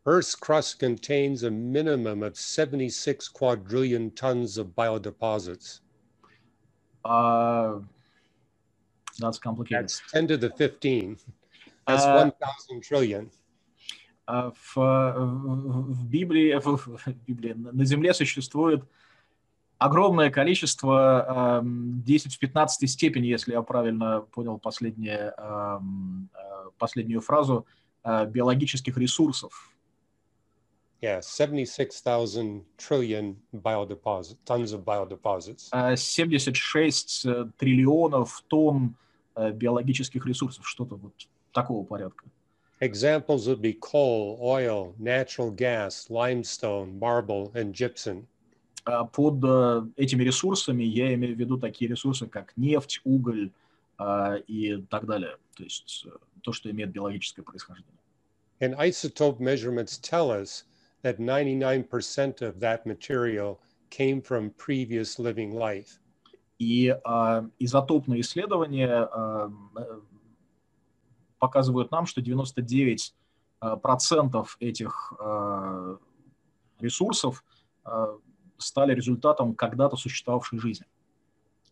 Earth's crust contains a minimum of seventy-six quadrillion tons of biodeposits. Uh, that's complicated. That's ten to the fifteen. That's uh, one thousand trillion. В, в, Библии, в, в Библии на Земле существует огромное количество, десять в пятнадцатой степени, если я правильно понял последнюю фразу, биологических ресурсов. Yeah, seventy-six thousand trillion biodeposit, tons of biodeposits. семьдесят шесть триллионов тонн биологических ресурсов, что-то вот такого порядка. Examples would be coal, oil, natural gas, limestone, marble, and gypsum. Под uh, этими ресурсами я имею в виду такие ресурсы, как нефть, уголь uh, и так далее. То есть uh, то, что имеет биологическое происхождение. And isotope measurements tell us that ninety-nine percent of that material came from previous living life. И uh, изотопные исследования uh, показывают нам, что девяносто девять процентов этих ресурсов стали результатом когда-то существовавшей жизни.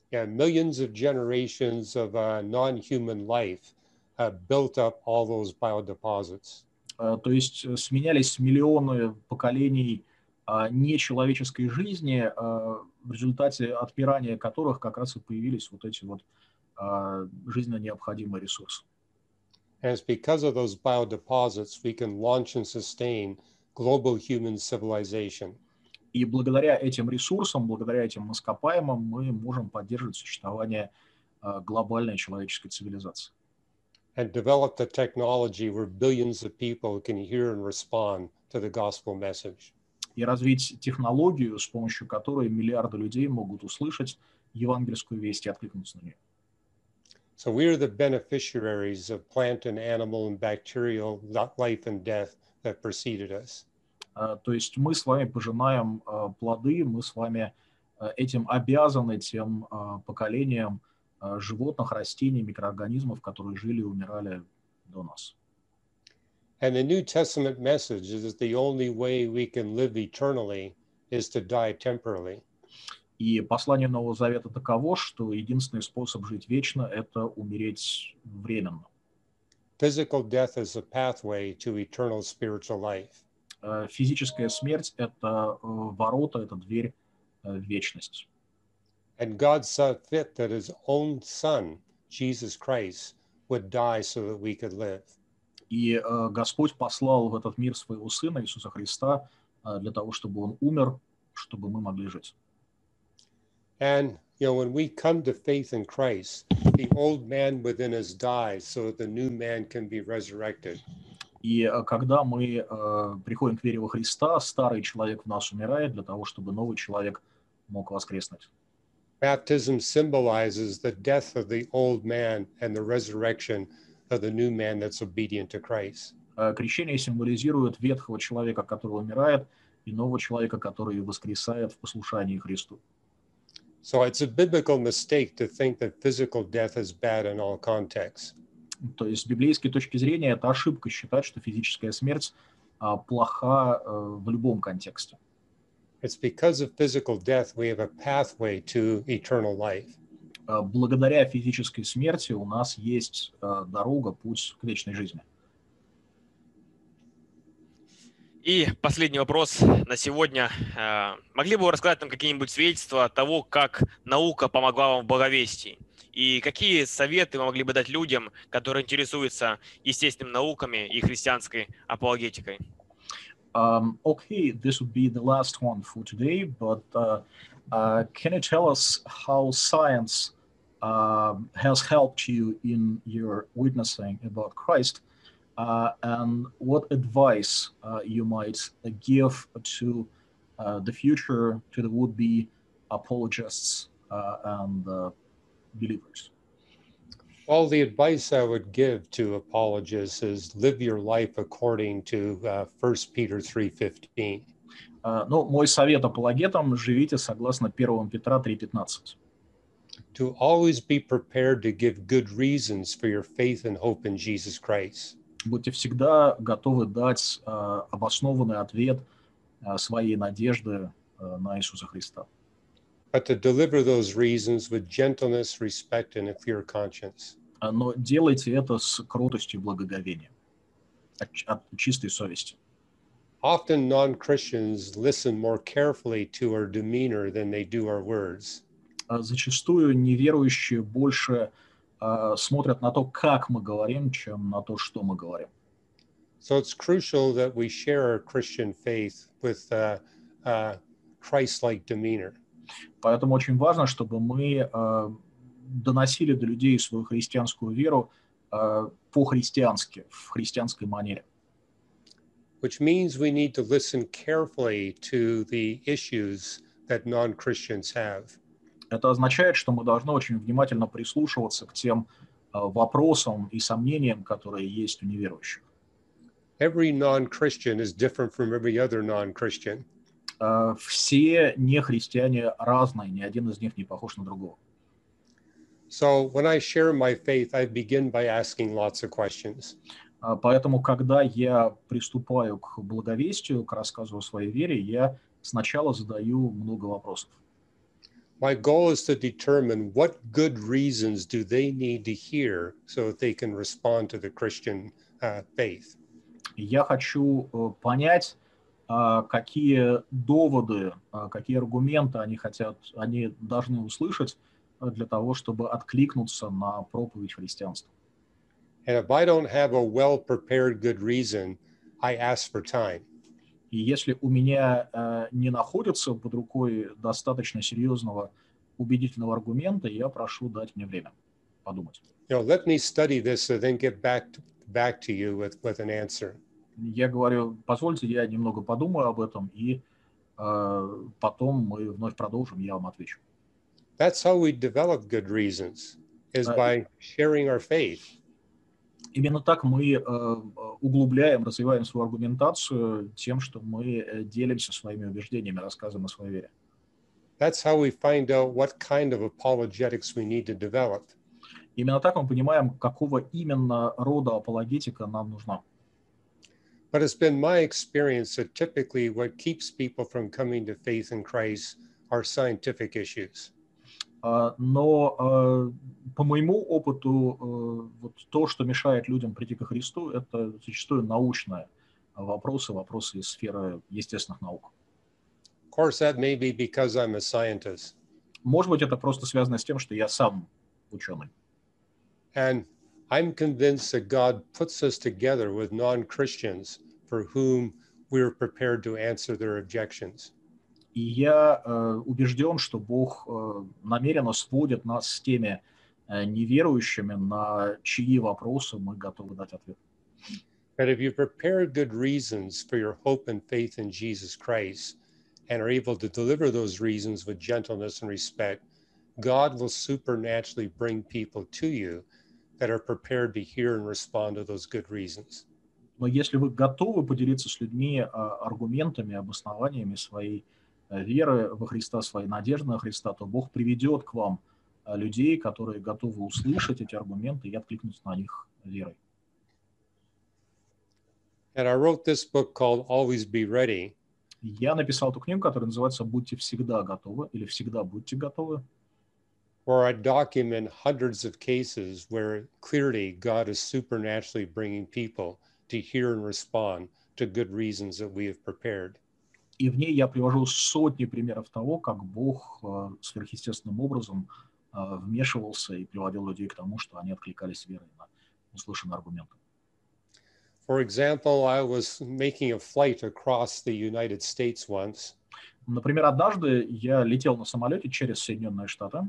Yeah, millions of generations of uh, non-human life have built up all those biodeposits. Uh, то есть сменялись миллионы поколений uh, нечеловеческой жизни, uh, в результате отмирания которых как раз и появились вот эти вот uh, жизненно необходимые ресурсы. And it's because of those biodeposits we can launch and sustain global human civilization. И благодаря этим ресурсам, благодаря этим ископаемым, мы можем поддерживать существование глобальной человеческой цивилизации. And develop the technology where billions of people can hear and respond to the gospel message. И развить технологию, с помощью которой миллиарды людей могут услышать евангельскую весть и откликнуться на нее. So we are the beneficiaries of plant and animal and bacterial life and death that preceded us. То есть мы с вами пожинаем плоды, мы с вами этим обязаны тем поколениям животных, растений, микроорганизмов, которые жили и умирали до нас. And the New Testament message is that the only way we can live eternally is to die temporarily. И послание Нового Завета таково, что единственный способ жить вечно – это умереть временно. Физическая смерть – это ворота, это дверь в вечность. And God saw fit that His own Son, Jesus Christ, would die so that we could live. И Господь послал в этот мир своего Сына, Иисуса Христа, для того, чтобы Он умер, чтобы мы могли жить. And, you know, when we come to faith in Christ, the old man within us dies so that the new man can be resurrected. И когда мы приходим к вере во Христа, старый человек в нас умирает для того, чтобы новый человек мог воскреснуть. Baptism symbolizes the death of the old man and the resurrection of the new man that's obedient to Christ. Крещение символизирует ветхого человека, который умирает, и нового человека, который воскресает в послушании Христу. So it's a biblical mistake to think that physical death is bad in all contexts. То есть с библейской точки зрения это ошибка считать, что физическая смерть а, плоха а, в любом контексте. It's because of physical death we have a pathway to eternal life. Благодаря физической смерти у нас есть а, дорога, путь к вечной жизни. И последний вопрос на сегодня. Могли бы вы рассказать нам какие-нибудь свидетельства того, как наука помогла вам в благовестии? И какие советы вы могли бы дать людям, которые интересуются естественными науками и христианской апологетикой? Um, okay, this would be the last one for today, but uh, uh, can you tell us how science uh, has helped you in your witnessing about Christ? Uh, and what advice uh, you might uh, give to uh, the future, to the would-be apologists uh, and uh, believers? Well, the advice I would give to apologists is live your life according to uh, First Peter three fifteen. Uh, ну, мой совет апологетам – живите согласно Первому Петра три пятнадцать. To always be prepared to give good reasons for your faith and hope in Jesus Christ. Будьте всегда готовы дать uh, обоснованный ответ uh, своей надежды uh, на Иисуса Христа. But to deliver those reasons with gentleness, respect, and a clear conscience. Uh, но делайте это с кротостью и благоговением, от, от чистой совести. Often non-Christians listen more carefully to our demeanor than they do our words. Uh, зачастую неверующие больше Uh, смотрят на то, как мы говорим, чем на то, что мы говорим. So it's crucial that we share our Christian faith with uh, uh, Christ-like demeanor. Поэтому очень важно, чтобы мы uh, доносили до людей свою христианскую веру uh, по-христиански, в христианской манере. Which means we need to listen carefully to the issues that non-Christians have. Это означает, что мы должны очень внимательно прислушиваться к тем uh, вопросам и сомнениям, которые есть у неверующих. Every non-Christian is different from every other non-Christian. Uh, все нехристиане разные, ни один из них не похож на другого. So when I share my faith, I begin by asking lots of questions. Uh, поэтому, когда я приступаю к благовестию, к рассказу о своей вере, я сначала задаю много вопросов. My goal is to determine what good reasons do they need to hear so that they can respond to the Christian uh, faith. Я хочу понять, какие доводы, какие аргументы они хотят, они должны услышать для того, чтобы откликнуться на проповедь христианства. And if I don't have a well-prepared good reason, I ask for time. И если у меня э, не находится под рукой достаточно серьезного убедительного аргумента, я прошу дать мне время подумать. You know, let me study this and then get back to, back to you with, with an answer. Я говорю, позвольте, я немного подумаю об этом, и э, потом мы вновь продолжим, я вам отвечу. That's how we develop good reasons, is by sharing our faith. Именно так мы э, углубляем, развиваем свою аргументацию тем, что мы делимся своими убеждениями, рассказываем о своей вере. That's how we find out what kind of apologetics we need to develop. Именно так мы понимаем, какого именно рода апологетика нам нужна. But it's been my experience that typically what keeps people from coming to faith in Christ are scientific issues. Uh, но uh, по моему опыту, uh, вот то, что мешает людям прийти ко Христу, это зачастую научные вопросы, вопросы из сферы естественных наук. Of course, that may be because I'm a scientist. Может быть, это просто связано с тем, что я сам ученый. And I'm convinced that God puts us together with non-Christians for whom we're prepared to answer their objections. И я э, убежден, что Бог э, намеренно сводит нас с теми э, неверующими, на чьи вопросы мы готовы дать ответ. But if you prepare good reasons for your hope and faith in Jesus Christ and are able to deliver those reasons with gentleness and respect, God will supernaturally bring people to you that are prepared to hear and respond to those good reasons. Но если вы готовы поделиться с людьми аргументами, обоснованиями своей веры во Христа, своей надежды на Христа, то Бог приведет к вам людей, которые готовы услышать эти аргументы и откликнуться на них верой. And I wrote this book called Always Be Ready. Я написал эту книгу, которая называется «Будьте всегда готовы» или «Всегда будьте готовы». Where I document hundreds of cases where clearly God is supernaturally bringing people to hear and respond to good reasons that we have prepared. И в ней я привожу сотни примеров того, как Бог сверхъестественным образом вмешивался и приводил людей к тому, что они откликались верой на услышанные аргументы. For example, I was making a flight across the United States once. Например, однажды я летел на самолете через Соединенные Штаты.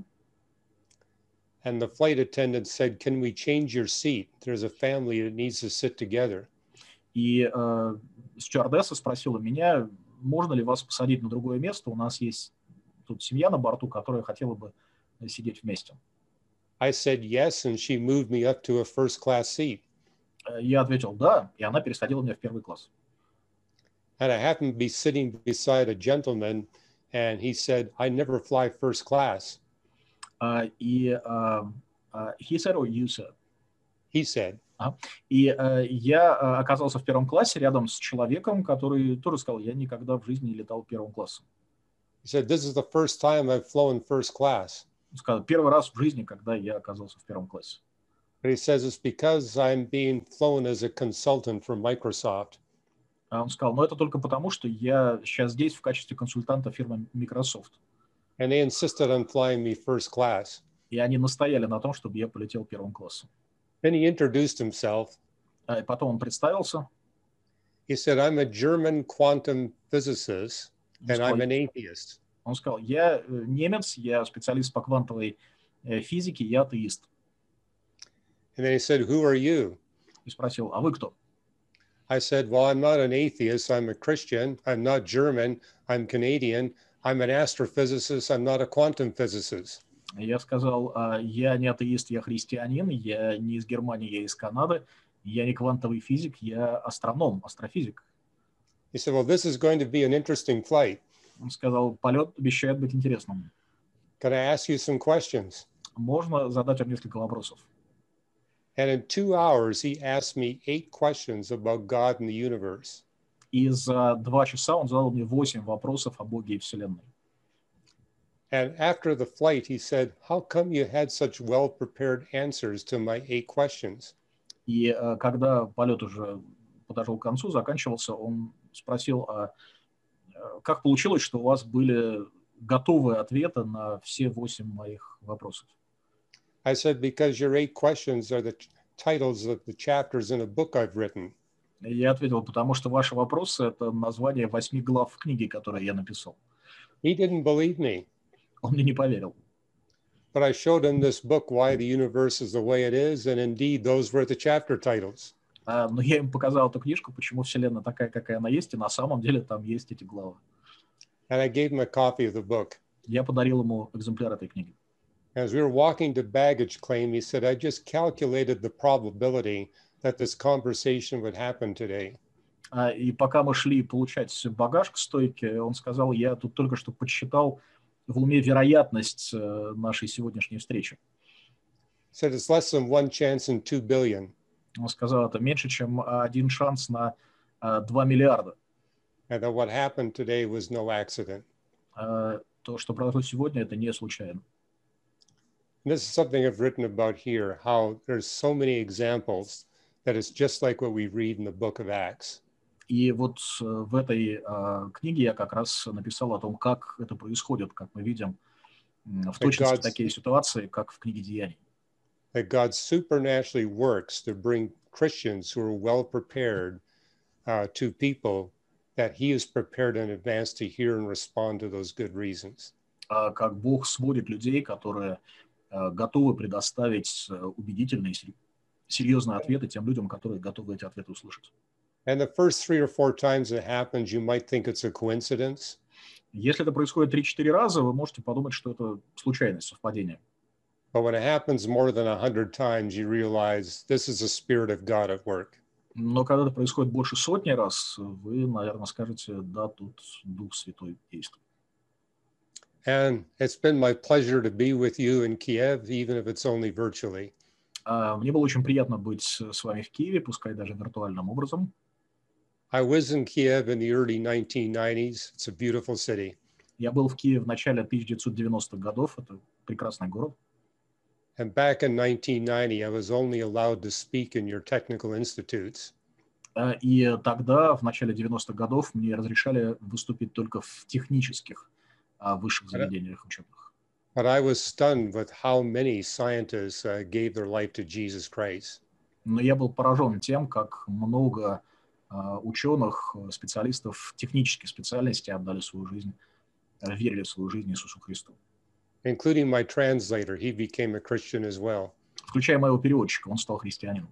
And the flight attendant said, "Can we change your seat? There's a family that needs to sit together." И uh, стюардесса спросила меня, можно ли вас посадить на другое место? У нас есть тут семья на борту, которая хотела бы сидеть вместе. I said yes, and she moved me up to a first-class seat. Я ответил да, и она пересадила меня в первый класс. And I happened to be sitting beside a gentleman, and he said, "I never fly first class." Uh, и uh, uh, he said or you said? He said. Uh-huh. И uh, я uh, оказался в первом классе рядом с человеком, который тоже сказал, я никогда в жизни не летал первым классом. He said, "This is the first time I've flown first class." Он сказал, первый раз в жизни, когда я оказался в первом классе. But he says it's because I'm being flown as a consultant for Microsoft. Он сказал, но это только потому, что я сейчас здесь в качестве консультанта фирмы Microsoft. And they insisted on flying me first class. И они настояли на том, чтобы я полетел первым классом. Then he introduced himself. И потом он представился. He said, "I'm a German quantum physicist, and I'm an atheist." Он сказал, я немец, я специалист по квантовой физике, я атеист. And then he said, "Who are you?" И спросил, а вы кто? I said, "Well, I'm not an atheist. I'm a Christian. I'm not German. I'm Canadian. I'm an astrophysicist. I'm not a quantum physicist." Я сказал, я не атеист, я христианин, я не из Германии, я из Канады, я не квантовый физик, я астроном, астрофизик. He said, "Well, this is going to be an interesting flight." Он сказал, полет обещает быть интересным. Can I ask you some questions? Можно задать вам несколько вопросов? And in two hours, he asked me eight questions about God and the universe. И за два часа он задал мне восемь вопросов о Боге и Вселенной. And after the flight, he said, "How come you had such well-prepared answers to my eight questions?" И uh, когда полет уже подошел к концу, заканчивался, он спросил, а как получилось, что у вас были готовые ответы на все восемь моих вопросов? I said, "Because your eight questions are the titles of the chapters in a book I've written." Я ответил, потому что ваши вопросы – это название восьми глав в книге, которую я написал. He didn't believe me. Он мне не поверил. But I showed him this book, Why the Universe Is the Way It Is, and indeed those were the chapter titles. Uh, но я им показал эту книжку, почему Вселенная такая, какая она есть, и на самом деле там есть эти главы. And I gave him a copy of the book. Я подарил ему экземпляр этой книги. As we were walking to baggage claim, he said, "I just calculated the probability that this conversation would happen today." И пока мы шли получать багаж к стойке, он сказал, я тут только что подсчитал в уме вероятность нашей сегодняшней встречи. Said it's less than one chance in two billion. Он сказал, это меньше, чем один шанс на два миллиарда. And that what happened today was no accident. То, что произошло сегодня, это не случайно. This is something I've written about here, how there's so many examples that it's just like what we read in the book of Acts. И вот в этой uh, книге я как раз написал о том, как это происходит, как мы видим в точности такие ситуации, как в книге Деяний. That God supernaturally works to bring Christians who are well prepared uh, to people that He is prepared in advance to hear and respond to those good reasons. Uh, как Бог сводит людей, которые готовы предоставить убедительные, серьезные ответы тем людям, которые готовы эти ответы услышать. Если это происходит три-четыре раза, вы можете подумать, что это случайность, совпадение. But when it happens more than one hundred times, you realize this is the Spirit of God at work. Но когда это происходит больше сотни раз, вы, наверное, скажете, да, тут Дух Святой действует. And it's been my pleasure to be with you in Kiev, even if it's only virtually. Мне было очень приятно быть с вами в Киеве, пускай даже виртуальным образом. I was in Kiev in the early nineteen nineties. It's a beautiful city. Я был в Киеве в начале тысяча девятьсот девяностых годов. Это прекрасный город. And back in nineteen ninety, I was only allowed to speak in your technical institutes. И тогда, в начале девяностых годов, мне разрешали выступить только в технических высших заведениях учебных. But I was stunned with how many scientists gave their life to Jesus Christ. Но я был поражен тем, как много ученых, специалистов технических специальностей отдали свою жизнь, верили в свою жизнь Иисусу Христу. Including my translator, he became a Christian as well. Включая моего переводчика, он стал христианином.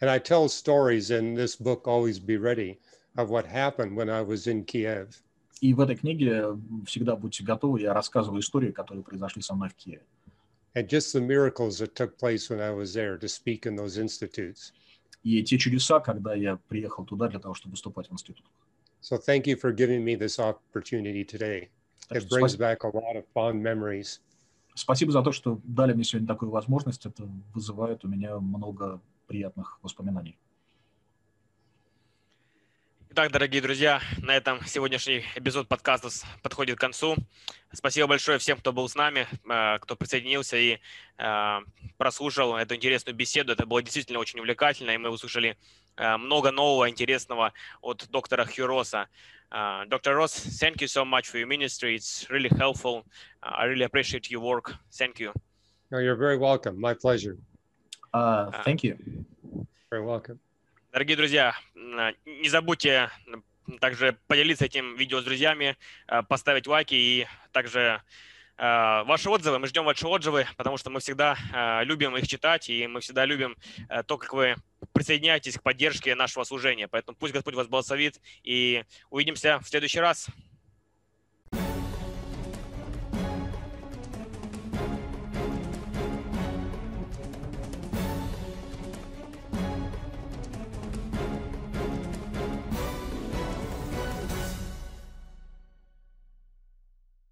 And I tell stories in this book, Always Be Ready, of what happened when I was in Kiev. И в этой книге «Всегда будьте готовы» я рассказываю истории, которые произошли со мной в Киеве. And just the miracles that took place when I was there to speak in those institutes. И те чудеса, когда я приехал туда для того, чтобы выступать в институтах. So thank you for giving me this opportunity today. It brings back a lot of fond memories. Спасибо за то, что дали мне сегодня такую возможность. Это вызывает у меня много приятных воспоминаний. Итак, дорогие друзья, на этом сегодняшний эпизод подкаста подходит к концу. Спасибо большое всем, кто был с нами, кто присоединился и прослушал эту интересную беседу. Это было действительно очень увлекательно, и мы услышали много нового, интересного от доктора Хью Росса. Доктор Росс, thank you so much for your ministry. It's really helpful. I really appreciate your work. Thank you. No, you're very welcome. My pleasure. Uh, thank you. Very welcome. Дорогие друзья, не забудьте также поделиться этим видео с друзьями, поставить лайки и также ваши отзывы. Мы ждем ваши отзывы, потому что мы всегда любим их читать, и мы всегда любим то, как вы присоединяетесь к поддержке нашего служения. Поэтому пусть Господь вас благословит, и увидимся в следующий раз.